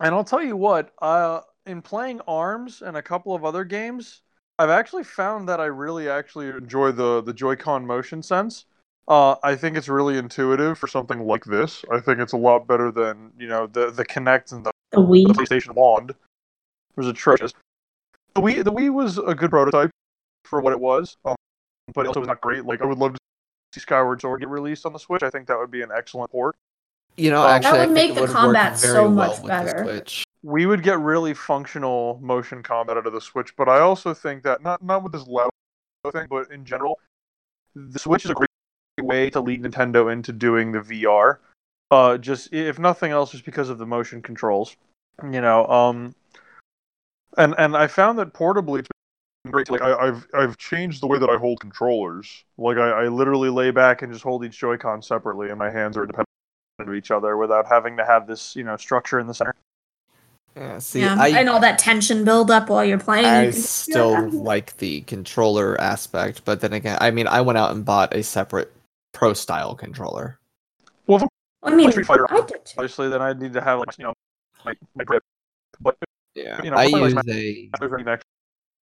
Yeah. And I'll tell you what. Uh, in playing ARMS and a couple of other games, I've actually found that I really actually enjoy the the Joy-Con motion sense. Uh, I think it's really intuitive for something like this. I think it's a lot better than, you know, the the Kinect and the, the, Wii. the PlayStation Wand. It was atrocious. The Wii, the Wii was a good prototype for what it was, um, but it also was not great. Like, I would love to see Skyward Sword get released on the Switch. I think that would be an excellent port. You know, um, actually, that would make the combat so much better. We would get really functional motion combat out of the Switch, but I also think that, not not with this loud thing, but in general, the Switch is a great way to lead Nintendo into doing the V R, uh, just if nothing else, just because of the motion controls, you know. Um, and and I found that portably, it's been great. Like I, I've I've changed the way that I hold controllers. Like I, I literally lay back and just hold each Joy-Con separately, and my hands are independent of each other without having to have this, you know, structure in the center. Yeah, see, yeah, I, and all that tension build up while you're playing. I you still like the controller aspect, but then again, I mean, I went out and bought a separate Pro style controller. Well, I mean, Fighter, I did too. Obviously, then I need to have like you know, like my grip. But yeah, you know, I use like a.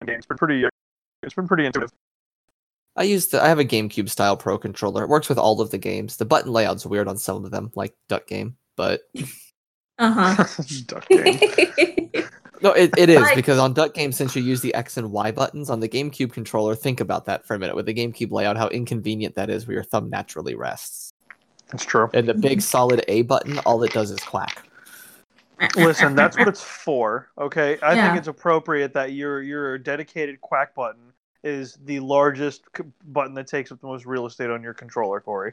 It's been pretty. It's been pretty intuitive. I use the. I have a GameCube style Pro controller. It works with all of the games. The button layout's weird on some of them, like Duck Game, but. Uh huh. Duck Game. No, it, it is, because on Duck Game, since you use the X and Y buttons on the GameCube controller, think about that for a minute. With the GameCube layout, how inconvenient that is where your thumb naturally rests. That's true. And the big solid A button, all it does is quack. Listen, that's what it's for, okay? I yeah. think it's appropriate that your your dedicated quack button is the largest button that takes up the most real estate on your controller, Corey.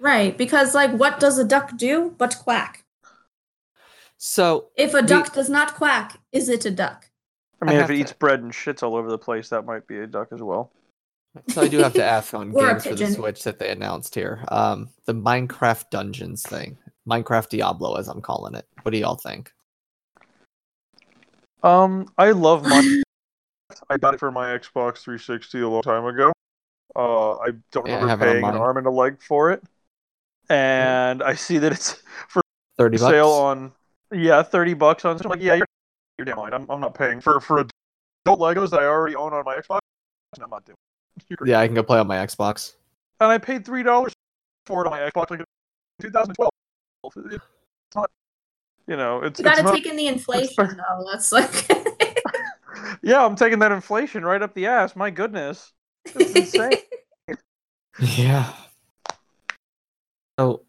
Right, because, like, what does a duck do but quack? So, if a duck the, does not quack, is it a duck? I mean, I if it to, eats bread and shits all over the place, that might be a duck as well. So I do have to ask on games for the Switch that they announced here. Um, the Minecraft Dungeons thing. Minecraft Diablo, as I'm calling it. What do y'all think? Um, I love Minecraft. I got it for my Xbox three sixty a long time ago. Uh, I don't yeah, remember I paying an arm and a leg for it. And mm-hmm. I see that it's for thirty bucks. Sale on... Yeah, thirty bucks on. I'm like, yeah, you're, you're damn right. I'm, I'm not paying for for adult Legos that I already own on my Xbox. I'm not doing. It. Yeah, I can go play on my Xbox. And I paid three dollars for it on my Xbox like in twenty twelve. It's not, you know, it's. You gotta it's take not, in the inflation though. That's like. Yeah, I'm taking that inflation right up the ass. My goodness, it's insane. Yeah. So.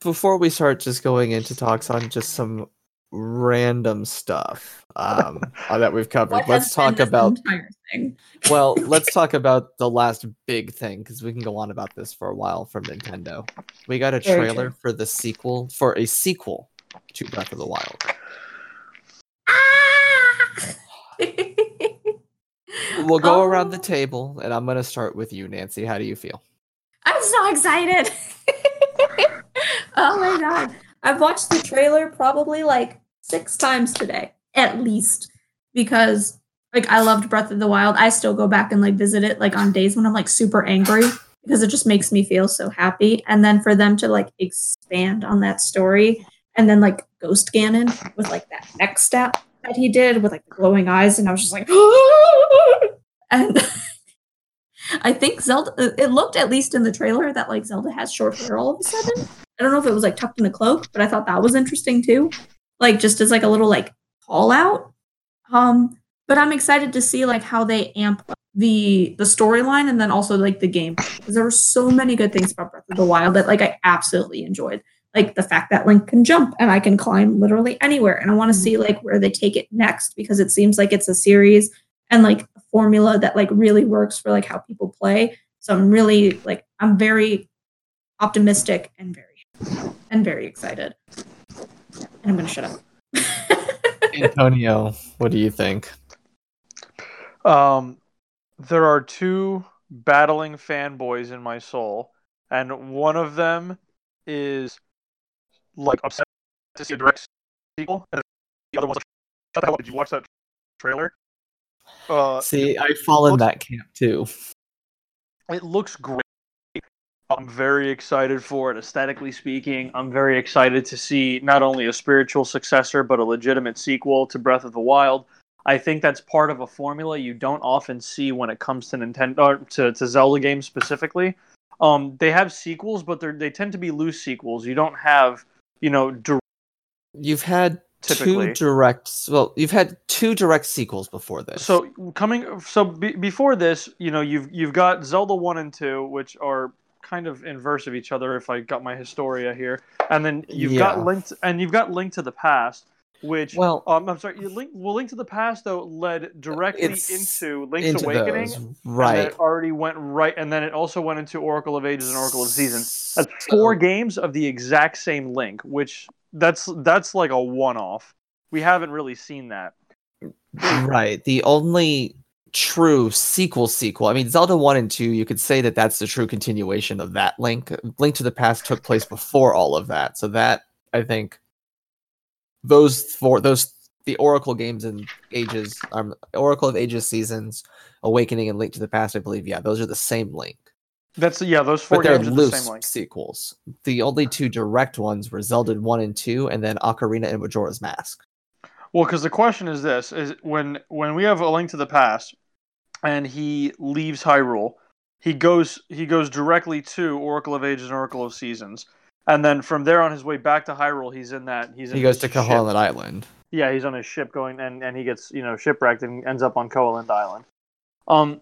before we start just going into talks on just some random stuff um, that we've covered, let's talk about well, let's talk about the last big thing, because we can go on about this for a while from Nintendo. We got a trailer for the sequel, for a sequel to Breath of the Wild. We'll go oh. around the table, and I'm going to start with you, Nancy. How do you feel? I'm so excited. Oh my God. I've watched the trailer probably like six times today, at least, because like I loved Breath of the Wild. I still go back and like visit it like on days when I'm like super angry, because it just makes me feel so happy. And then for them to like expand on that story, and then like Ghost Ganon with like that next step that he did with like the glowing eyes, and I was just like, and I think Zelda, it looked at least in the trailer that like Zelda has short hair all of a sudden. I don't know if it was like tucked in a cloak, but I thought that was interesting too. Like just as like a little like call out. Um, but I'm excited to see like how they amp up the the storyline, and then also like the game, because there were so many good things about Breath of the Wild that like I absolutely enjoyed. Like the fact that Link can jump and I can climb literally anywhere. And I want to see like where they take it next, because it seems like it's a series and like a formula that like really works for like how people play. So I'm really like, I'm very optimistic and very and very excited. And I'm going to shut up. Antonio, what do you think? Um, there are two battling fanboys in my soul, and one of them is like upset to see a direct sequel, and the other one's like, shut the hell up, did you watch that trailer? Uh, see, I fall in looks, that camp too. It looks great. I'm very excited for it, aesthetically speaking. I'm very excited to see not only a spiritual successor, but a legitimate sequel to Breath of the Wild. I think that's part of a formula you don't often see when it comes to Nintendo, to, to Zelda games specifically. Um, they have sequels, but they they tend to be loose sequels. You don't have, you know, direct... You've had typically. two direct... Well, you've had two direct sequels before this. So, coming... So, be, before this, you know, you've you've got Zelda one and two, which are kind of inverse of each other, if I got my Historia here, and then you've yeah. got linked, and you've got Link to the Past, which well, um, I'm sorry, you link, well, Link to the Past though led directly into Link's into Awakening, those. right? And it already went right, and then it also went into Oracle of Ages and Oracle of Seasons. That's four games of the exact same Link, which that's that's like a one-off. We haven't really seen that, right? The only true sequel sequel. I mean, Zelda one and two, you could say that that's the true continuation of that Link. Link to the Past took place before all of that. So that, I think, those four, those, the Oracle games and Ages, um, Oracle of Ages, Seasons, Awakening, and Link to the Past, I believe, yeah, those are the same Link. That's, yeah, those four games are the same Link. Sequels. The only two direct ones were Zelda one and two, and then Ocarina and Majora's Mask. Well, because the question is this, is when when we have A Link to the Past and he leaves Hyrule, he goes he goes directly to Oracle of Ages and Oracle of Seasons. And then from there on his way back to Hyrule, he's in that he's in He goes to Koholint Island. Yeah, he's on his ship going and, and he gets, you know, shipwrecked and ends up on Koholint Island. Um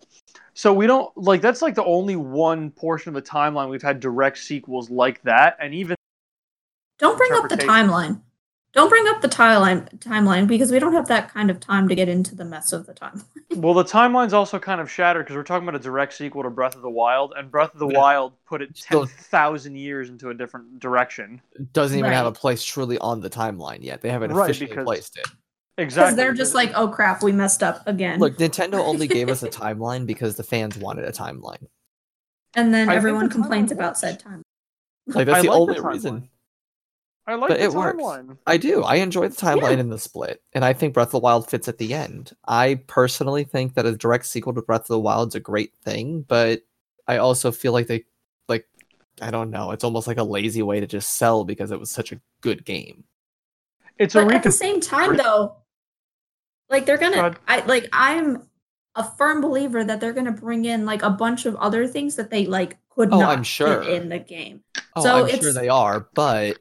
so we don't like that's like the only one portion of the timeline we've had direct sequels like that, and even Don't bring up the timeline. Don't bring up the timeline timeline because we don't have that kind of time to get into the mess of the timeline. Well, the timeline's also kind of shattered because we're talking about a direct sequel to Breath of the Wild, and Breath of the yeah. Wild put it ten thousand years into a different direction. Doesn't even right. have a place truly on the timeline yet. They haven't officially right, because, placed it. Exactly. Because they're just like, oh crap, we messed up again. Look, Nintendo only gave us a timeline because the fans wanted a timeline. And then I everyone the complains about works. said timeline. Like, that's I the like only the reason. I like but the timeline. Works. I do. I enjoy the timeline yeah. in the split, and I think Breath of the Wild fits at the end. I personally think that a direct sequel to Breath of the Wild is a great thing, but I also feel like they, like, I don't know. It's almost like a lazy way to just sell because it was such a good game. It's but a at the same time, though, like they're gonna, God. I like, I'm a firm believer that they're gonna bring in like a bunch of other things that they like could oh, not I'm sure. fit in the game. Oh, so I'm it's, sure they are, but.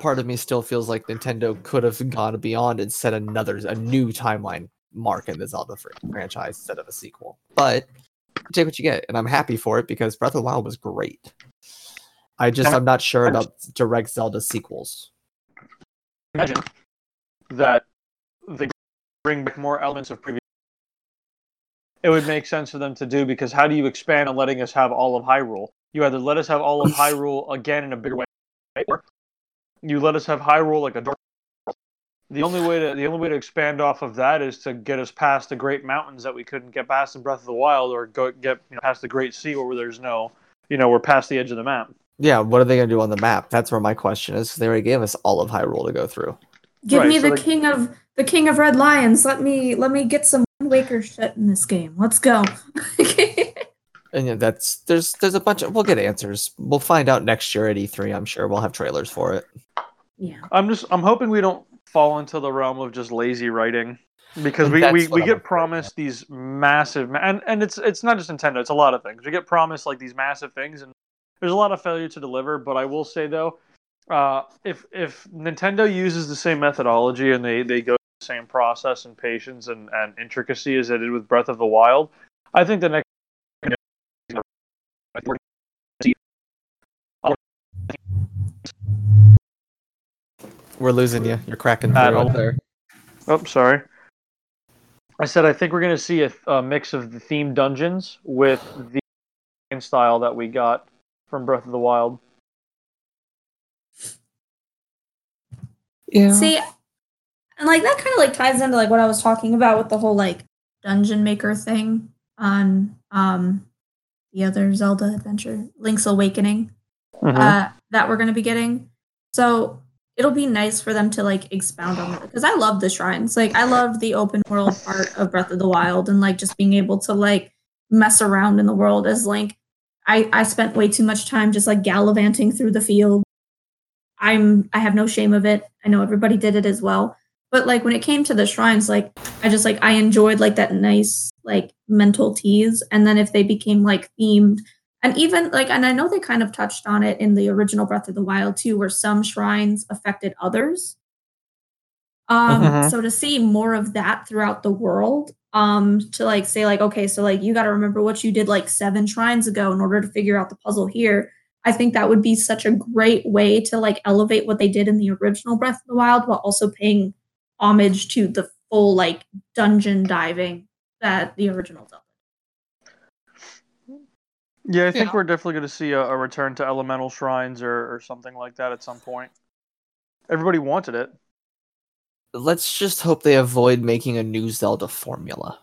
Part of me still feels like Nintendo could have gone beyond and set another, a new timeline mark in the Zelda franchise instead of a sequel. But take what you get, and I'm happy for it because Breath of the Wild was great. I just I'm not sure about direct Zelda sequels. Imagine that they bring back more elements of previous. It would make sense for them to do, because how do you expand on letting us have all of Hyrule? You either let us have all of Hyrule again in a bigger way, or you let us have Hyrule like a dark. The only way to the only way to expand off of that is to get us past the great mountains that we couldn't get past in Breath of the Wild, or go get you know, past the Great Sea, where there's no, you know, we're past the edge of the map. Yeah, what are they going to do on the map? That's where my question is. They already gave us all of Hyrule to go through. Give right, me so the like, king of the king of Red Lions. Let me let me get some Wind Waker shit in this game. Let's go. And yeah, that's there's there's a bunch of we'll get answers. We'll find out next year at E three. I'm sure we'll have trailers for it. Yeah, I'm just I'm hoping we don't fall into the realm of just lazy writing, because we, we, we get promised these massive ma- and and it's it's not just Nintendo, it's a lot of things. We get promised like these massive things, and there's a lot of failure to deliver. But I will say though, uh, if if Nintendo uses the same methodology and they they go through the same process and patience and, and intricacy as they did with Breath of the Wild, I think the next we're losing you. You're cracking through out there. Oh, sorry. I said I think we're going to see a, a mix of the themed dungeons with the game style that we got from Breath of the Wild. Yeah. See, and like that kind of like ties into like what I was talking about with the whole like dungeon maker thing on um the other Zelda adventure, Link's Awakening, mm-hmm. uh, that we're going to be getting. So. It'll be nice for them to like expound on it, because I love the shrines. Like I love the open world part of Breath of the Wild, and like just being able to like mess around in the world as Link. I, I spent way too much time just like gallivanting through the field. I'm I have no shame of it. I know everybody did it as well. But like when it came to the shrines, like I just like I enjoyed like that nice like mental tease. And then if they became like themed. And even like, and I know they kind of touched on it in the original Breath of the Wild too, where some shrines affected others. Um, uh-huh. So to see more of that throughout the world, um, to like say like, okay, so like you got to remember what you did like seven shrines ago in order to figure out the puzzle here. I think that would be such a great way to like elevate what they did in the original Breath of the Wild, while also paying homage to the full like dungeon diving that the original did. Yeah, I think yeah. we're definitely going to see a, a return to elemental shrines or, or something like that at some point. Everybody wanted it. Let's just hope they avoid making a new Zelda formula.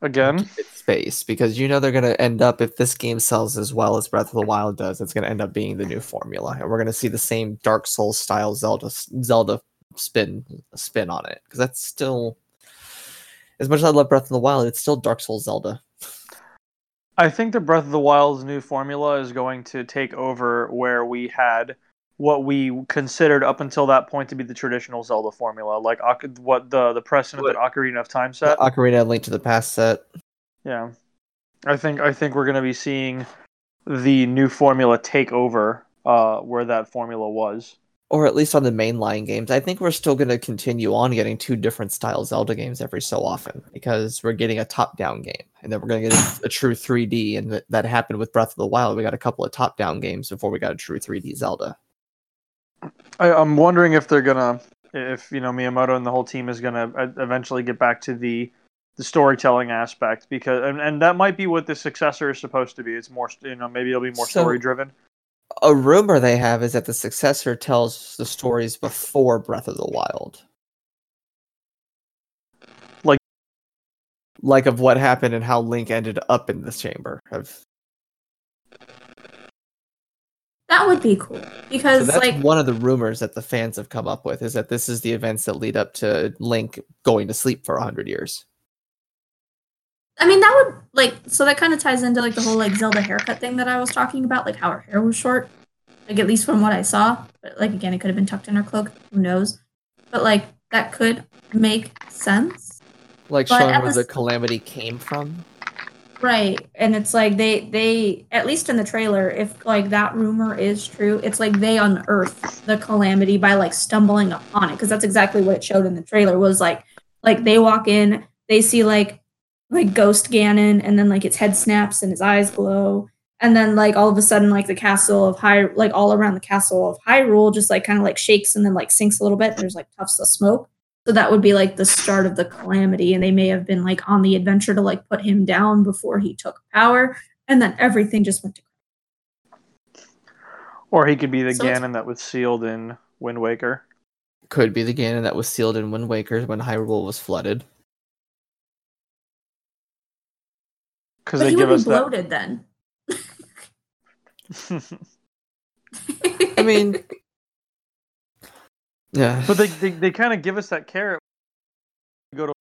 Again? It's space, because you know they're going to end up, if this game sells as well as Breath of the Wild does, it's going to end up being the new formula. And we're going to see the same Dark Souls-style Zelda Zelda spin, spin on it. Because that's still... As much as I love Breath of the Wild, it's still Dark Souls Zelda. I think the Breath of the Wild's new formula is going to take over where we had what we considered up until that point to be the traditional Zelda formula, like what the the precedent what? that Ocarina of Time set, the Ocarina of Link to the Past set. Yeah, I think I think we're going to be seeing the new formula take over uh, where that formula was, or at least on the mainline games. I think we're still going to continue on getting two different style Zelda games every so often, because we're getting a top-down game. And then we're going to get a true three D, and th- that happened with Breath of the Wild. We got a couple of top-down games before we got a true three D Zelda. I, I'm wondering if they're gonna, if you know Miyamoto and the whole team is gonna uh, eventually get back to the the storytelling aspect, because and, and that might be what the successor is supposed to be. It's more, you know, maybe it'll be more so, story-driven. A rumor they have is that the successor tells the stories before Breath of the Wild. Like of what happened and how Link ended up in this chamber. Of... That would be cool, because so that's like one of the rumors that the fans have come up with, is that this is the events that lead up to Link going to sleep for a hundred years. I mean, that would like so that kind of ties into like the whole like Zelda haircut thing that I was talking about, like how her hair was short, like at least from what I saw. But like again, it could have been tucked in her cloak. Who knows? But like that could make sense. Like but showing where the calamity came from. Right. And it's like they, they, at least in the trailer, if like that rumor is true, it's like they unearthed the calamity by like stumbling upon it. Because that's exactly what it showed in the trailer, was like, like they walk in, they see like, like Ghost Ganon, and then like its head snaps and its eyes glow. And then, like, all of a sudden, like, the castle of Hyrule, like, all around the castle of Hyrule just, like, kind of, like, shakes and then, like, sinks a little bit. There's, like, puffs of smoke. So that would be, like, the start of the calamity. And they may have been, like, on the adventure to, like, put him down before he took power. And then everything just went to crap. Or he could be the so Ganon that was sealed in Wind Waker. Could be the Ganon that was sealed in Wind Waker when Hyrule was flooded. Because they he give would us be bloated that... then. I mean, yeah, but they they, they kind of give us that carrot. You go to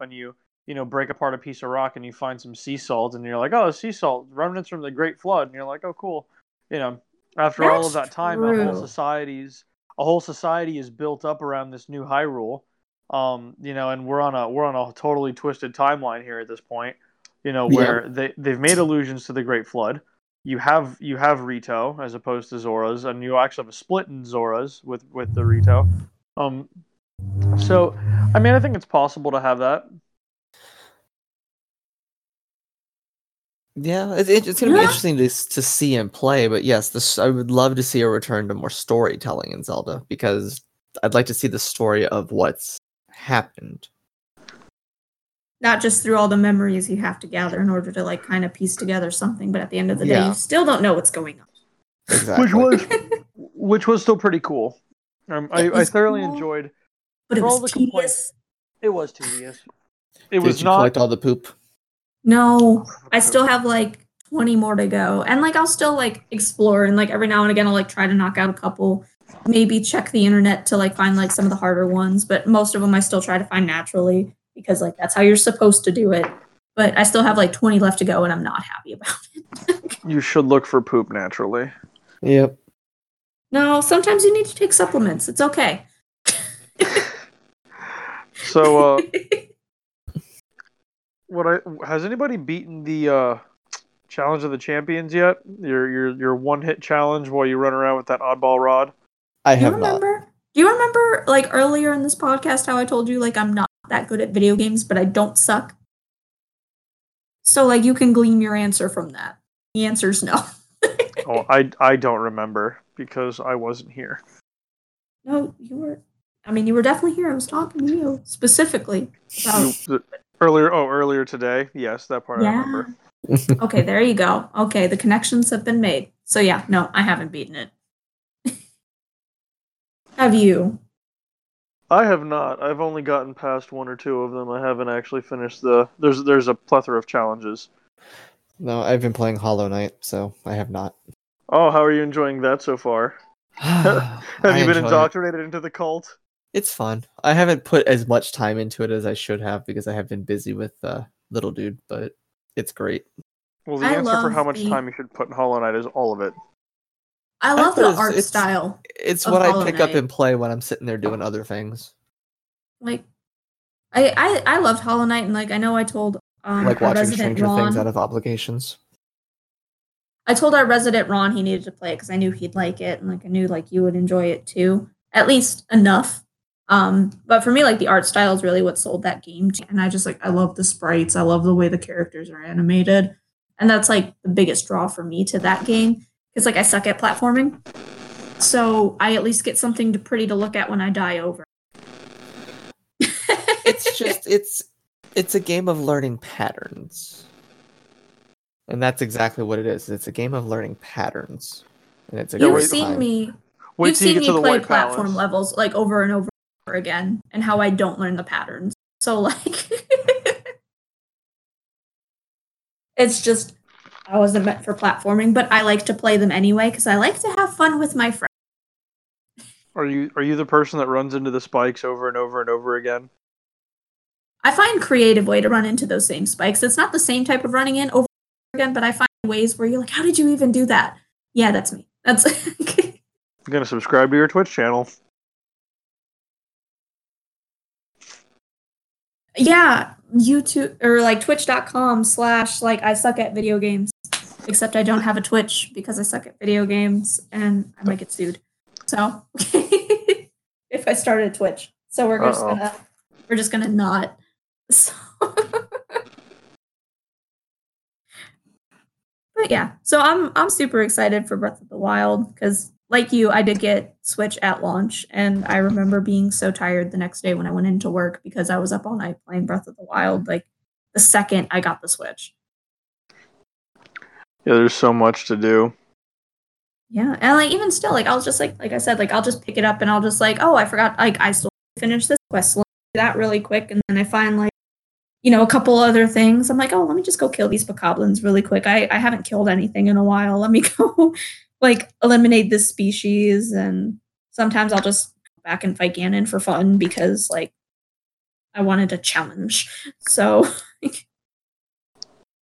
and you you know break apart a piece of rock and you find some sea salt and you're like, oh, sea salt, remnants from the Great Flood, and you're like, oh, cool. You know, after That's all of that time, true. a whole society's a whole society is built up around this new Hyrule. Um, you know, and we're on a we're on a totally twisted timeline here at this point. You know, where yeah. they they've made allusions to the Great Flood. You have you have Rito as opposed to Zora's, and you actually have a split in Zora's with, with the Rito. Um, so, I mean, I think it's possible to have that. Yeah, it, it, it's going to yeah. be interesting to to see and play. But yes, this, I would love to see a return to more storytelling in Zelda, because I'd like to see the story of what's happened. Not just through all the memories you have to gather in order to, like, kind of piece together something, but at the end of the yeah. day, you still don't know what's going on. Exactly. Which was, which was still pretty cool. Um, I, I thoroughly cool, enjoyed. But it was all tedious. It was tedious. It Did was you not collect all the poop? No, I still have like twenty more to go, and like I'll still like explore, and like every now and again I'll like try to knock out a couple. Maybe check the internet to like find like some of the harder ones, but most of them I still try to find naturally. Because, like, that's how you're supposed to do it. But I still have, like, twenty left to go, and I'm not happy about it. You should look for poop naturally. Yep. No, sometimes you need to take supplements. It's okay. So, uh... what I... Has anybody beaten the, uh... Challenge of the Champions yet? Your your your one-hit challenge while you run around with that oddball rod? I have not. Do you remember, like, earlier in this podcast how I told you, like, I'm not that good at video games, but I don't suck. So, like, you can glean your answer from that. The answer's no. oh, I I don't remember because I wasn't here. No, you were. I mean, you were definitely here. I was talking to you specifically about earlier. Oh, earlier today. Yes, that part yeah. I remember. Okay, there you go. Okay, the connections have been made. So yeah, no, I haven't beaten it. Have you? I have not. I've only gotten past one or two of them. I haven't actually finished the... There's there's a plethora of challenges. No, I've been playing Hollow Knight, so I have not. Oh, how are you enjoying that so far? Have I you been indoctrinated it. into the cult? It's fun. I haven't put as much time into it as I should have because I have been busy with uh, Little Dude, but it's great. Well, the I answer for how much the... time you should put in Hollow Knight is all of it. I love I the art it's, style. It's what I pick up and play when I'm sitting there doing other things. Like, I I, I loved Hollow Knight, and like I know I told um, like watching Stranger Things out of obligations. I told our resident Ron he needed to play it because I knew he'd like it, and like I knew like you would enjoy it too, at least enough. Um, but for me, like the art style is really what sold that game, and I just like I love the sprites, I love the way the characters are animated, and that's like the biggest draw for me to that game. Because, like, I suck at platforming. So I at least get something to pretty to look at when I die over. It's just, it's it's a game of learning patterns. And that's exactly what it is. It's a game of learning patterns. And it's a You've great seen time. me, Wait you've seen you me play platform balance. levels, like, over and over again. And how I don't learn the patterns. So, like... it's just... I wasn't meant for platforming, but I like to play them anyway because I like to have fun with my friends. Are you are you the person that runs into the spikes over and over and over again? I find creative way to run into those same spikes. It's not the same type of running in over and over again, but I find ways where you're like, how did you even do that? Yeah, that's me. That's okay. I'm going to subscribe to your Twitch channel. Yeah, YouTube or like twitch.com slash like I suck at video games. Except I don't have a Twitch because I suck at video games and I might get sued. So if I started a Twitch. So we're Uh-oh. just gonna we're just gonna not. So but But yeah, so I'm I'm super excited for Breath of the Wild because, like you, I did get Switch at launch, and I remember being so tired the next day when I went into work because I was up all night playing Breath of the Wild, like, the second I got the Switch. Yeah, there's so much to do. Yeah, and, like, even still, like, I'll just, like, like I said, like, I'll just pick it up and I'll just, like, oh, I forgot, like, I still finished this quest, let me do that really quick, and then I find, like, you know, a couple other things. I'm like, oh, let me just go kill these bokoblins really quick. I, I haven't killed anything in a while. Let me go, like, eliminate this species. And sometimes I'll just go back and fight Ganon for fun because, like, I wanted a challenge. So, like,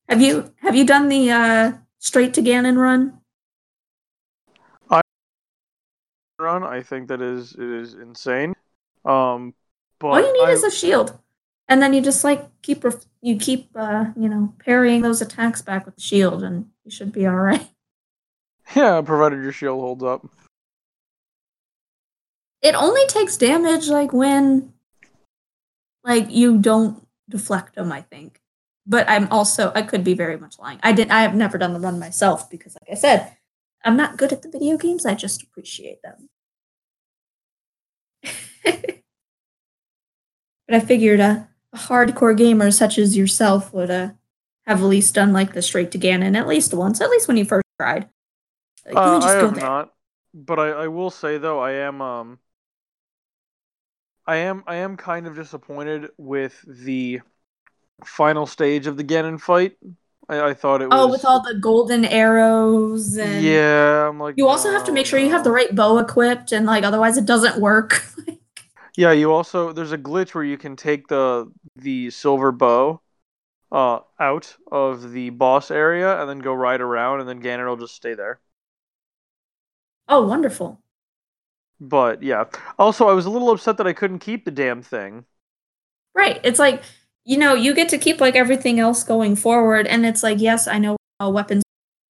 have you have you done the uh, straight to Ganon run? I run. I think that is it is insane. Um, but all you need I... is a shield. And then you just, like, keep, ref- you keep, uh, you know, parrying those attacks back with the shield, and you should be all right. Yeah, provided your shield holds up. It only takes damage, like, when, like, you don't deflect them, I think. But I'm also, I could be very much lying. I didn't, I have never done the run myself, because, like I said, I'm not good at the video games, I just appreciate them. But I figured, uh, a hardcore gamer such as yourself would uh, have at least done, like, the straight to Ganon at least once, at least when you first tried. Like, uh, you just I go have there. Not, but I, I will say though, I am um, I am I am kind of disappointed with the final stage of the Ganon fight. I, I thought it was oh, with all the golden arrows and yeah, I'm like you also oh, have to make sure you have the right bow equipped, and, like, otherwise it doesn't work. Yeah, you also there's a glitch where you can take the the silver bow uh, out of the boss area and then go right around, and then Ganon will just stay there. Oh, wonderful! But yeah, also I was a little upset that I couldn't keep the damn thing. Right, it's like, you know, you get to keep, like, everything else going forward, and it's like, yes, I know uh, weapons.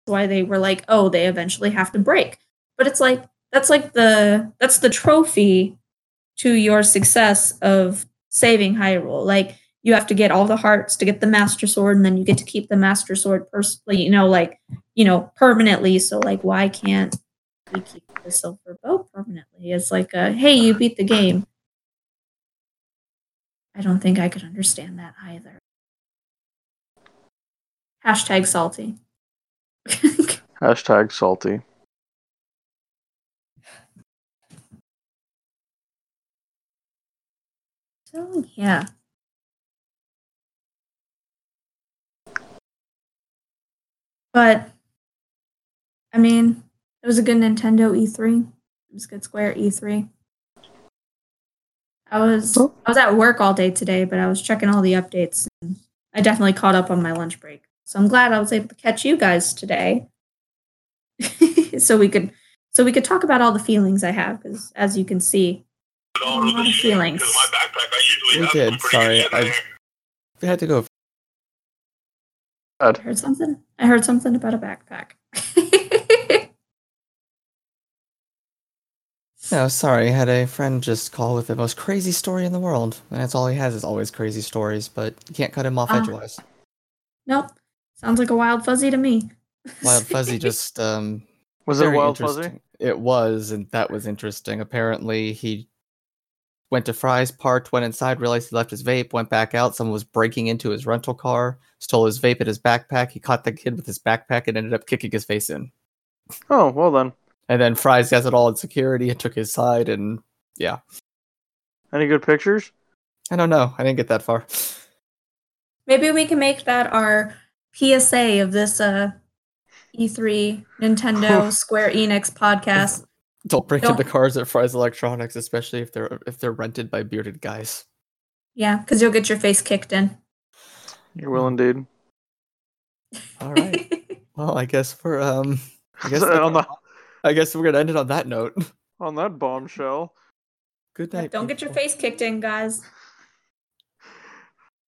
Why they were like, oh, they eventually have to break, but it's like that's like the that's the trophy to your success of saving Hyrule. Like, you have to get all the hearts to get the Master Sword, and then you get to keep the Master Sword personally, you know, like, you know, permanently. So, like, why can't we keep the Silver Bow permanently? It's like, a, hey, you beat the game. I don't think I could understand that either. Hashtag salty. Hashtag salty. So, yeah. But, I mean, it was a good Nintendo E three. It was a good Square E three. I was oh. I was at work all day today, but I was checking all the updates. And I definitely caught up on my lunch break. So I'm glad I was able to catch you guys today. so we could so we could talk about all the feelings I have, because as you can see, all of the feelings. We did. Sorry, I had to go. I heard something. I heard something about a backpack. No, sorry. I had a friend just call with the most crazy story in the world, and that's all he has is always crazy stories. But you can't cut him off uh, edgewise. Nope. Sounds like a Wild Fuzzy to me. Wild Fuzzy just um. Was it Wild Fuzzy? It was, and that was interesting. Apparently, he. Went to Fry's, parked, went inside, realized he left his vape, went back out. Someone was breaking into his rental car, stole his vape and his backpack. He caught the kid with his backpack and ended up kicking his face in. Oh, well then. And then Fry's has it all in security and took his side, and yeah. Any good pictures? I don't know. I didn't get that far. Maybe we can make that our P S A of this uh, E three Nintendo Square Enix podcast. Don't break Don't. into cars at Fry's Electronics, especially if they're if they're rented by bearded guys. Yeah, because you'll get your face kicked in. You will indeed. All right. Well, I guess we're um. I guess, on the, I guess we're gonna end it on that note. On that bombshell. Good night. Don't people. Get your face kicked in, guys.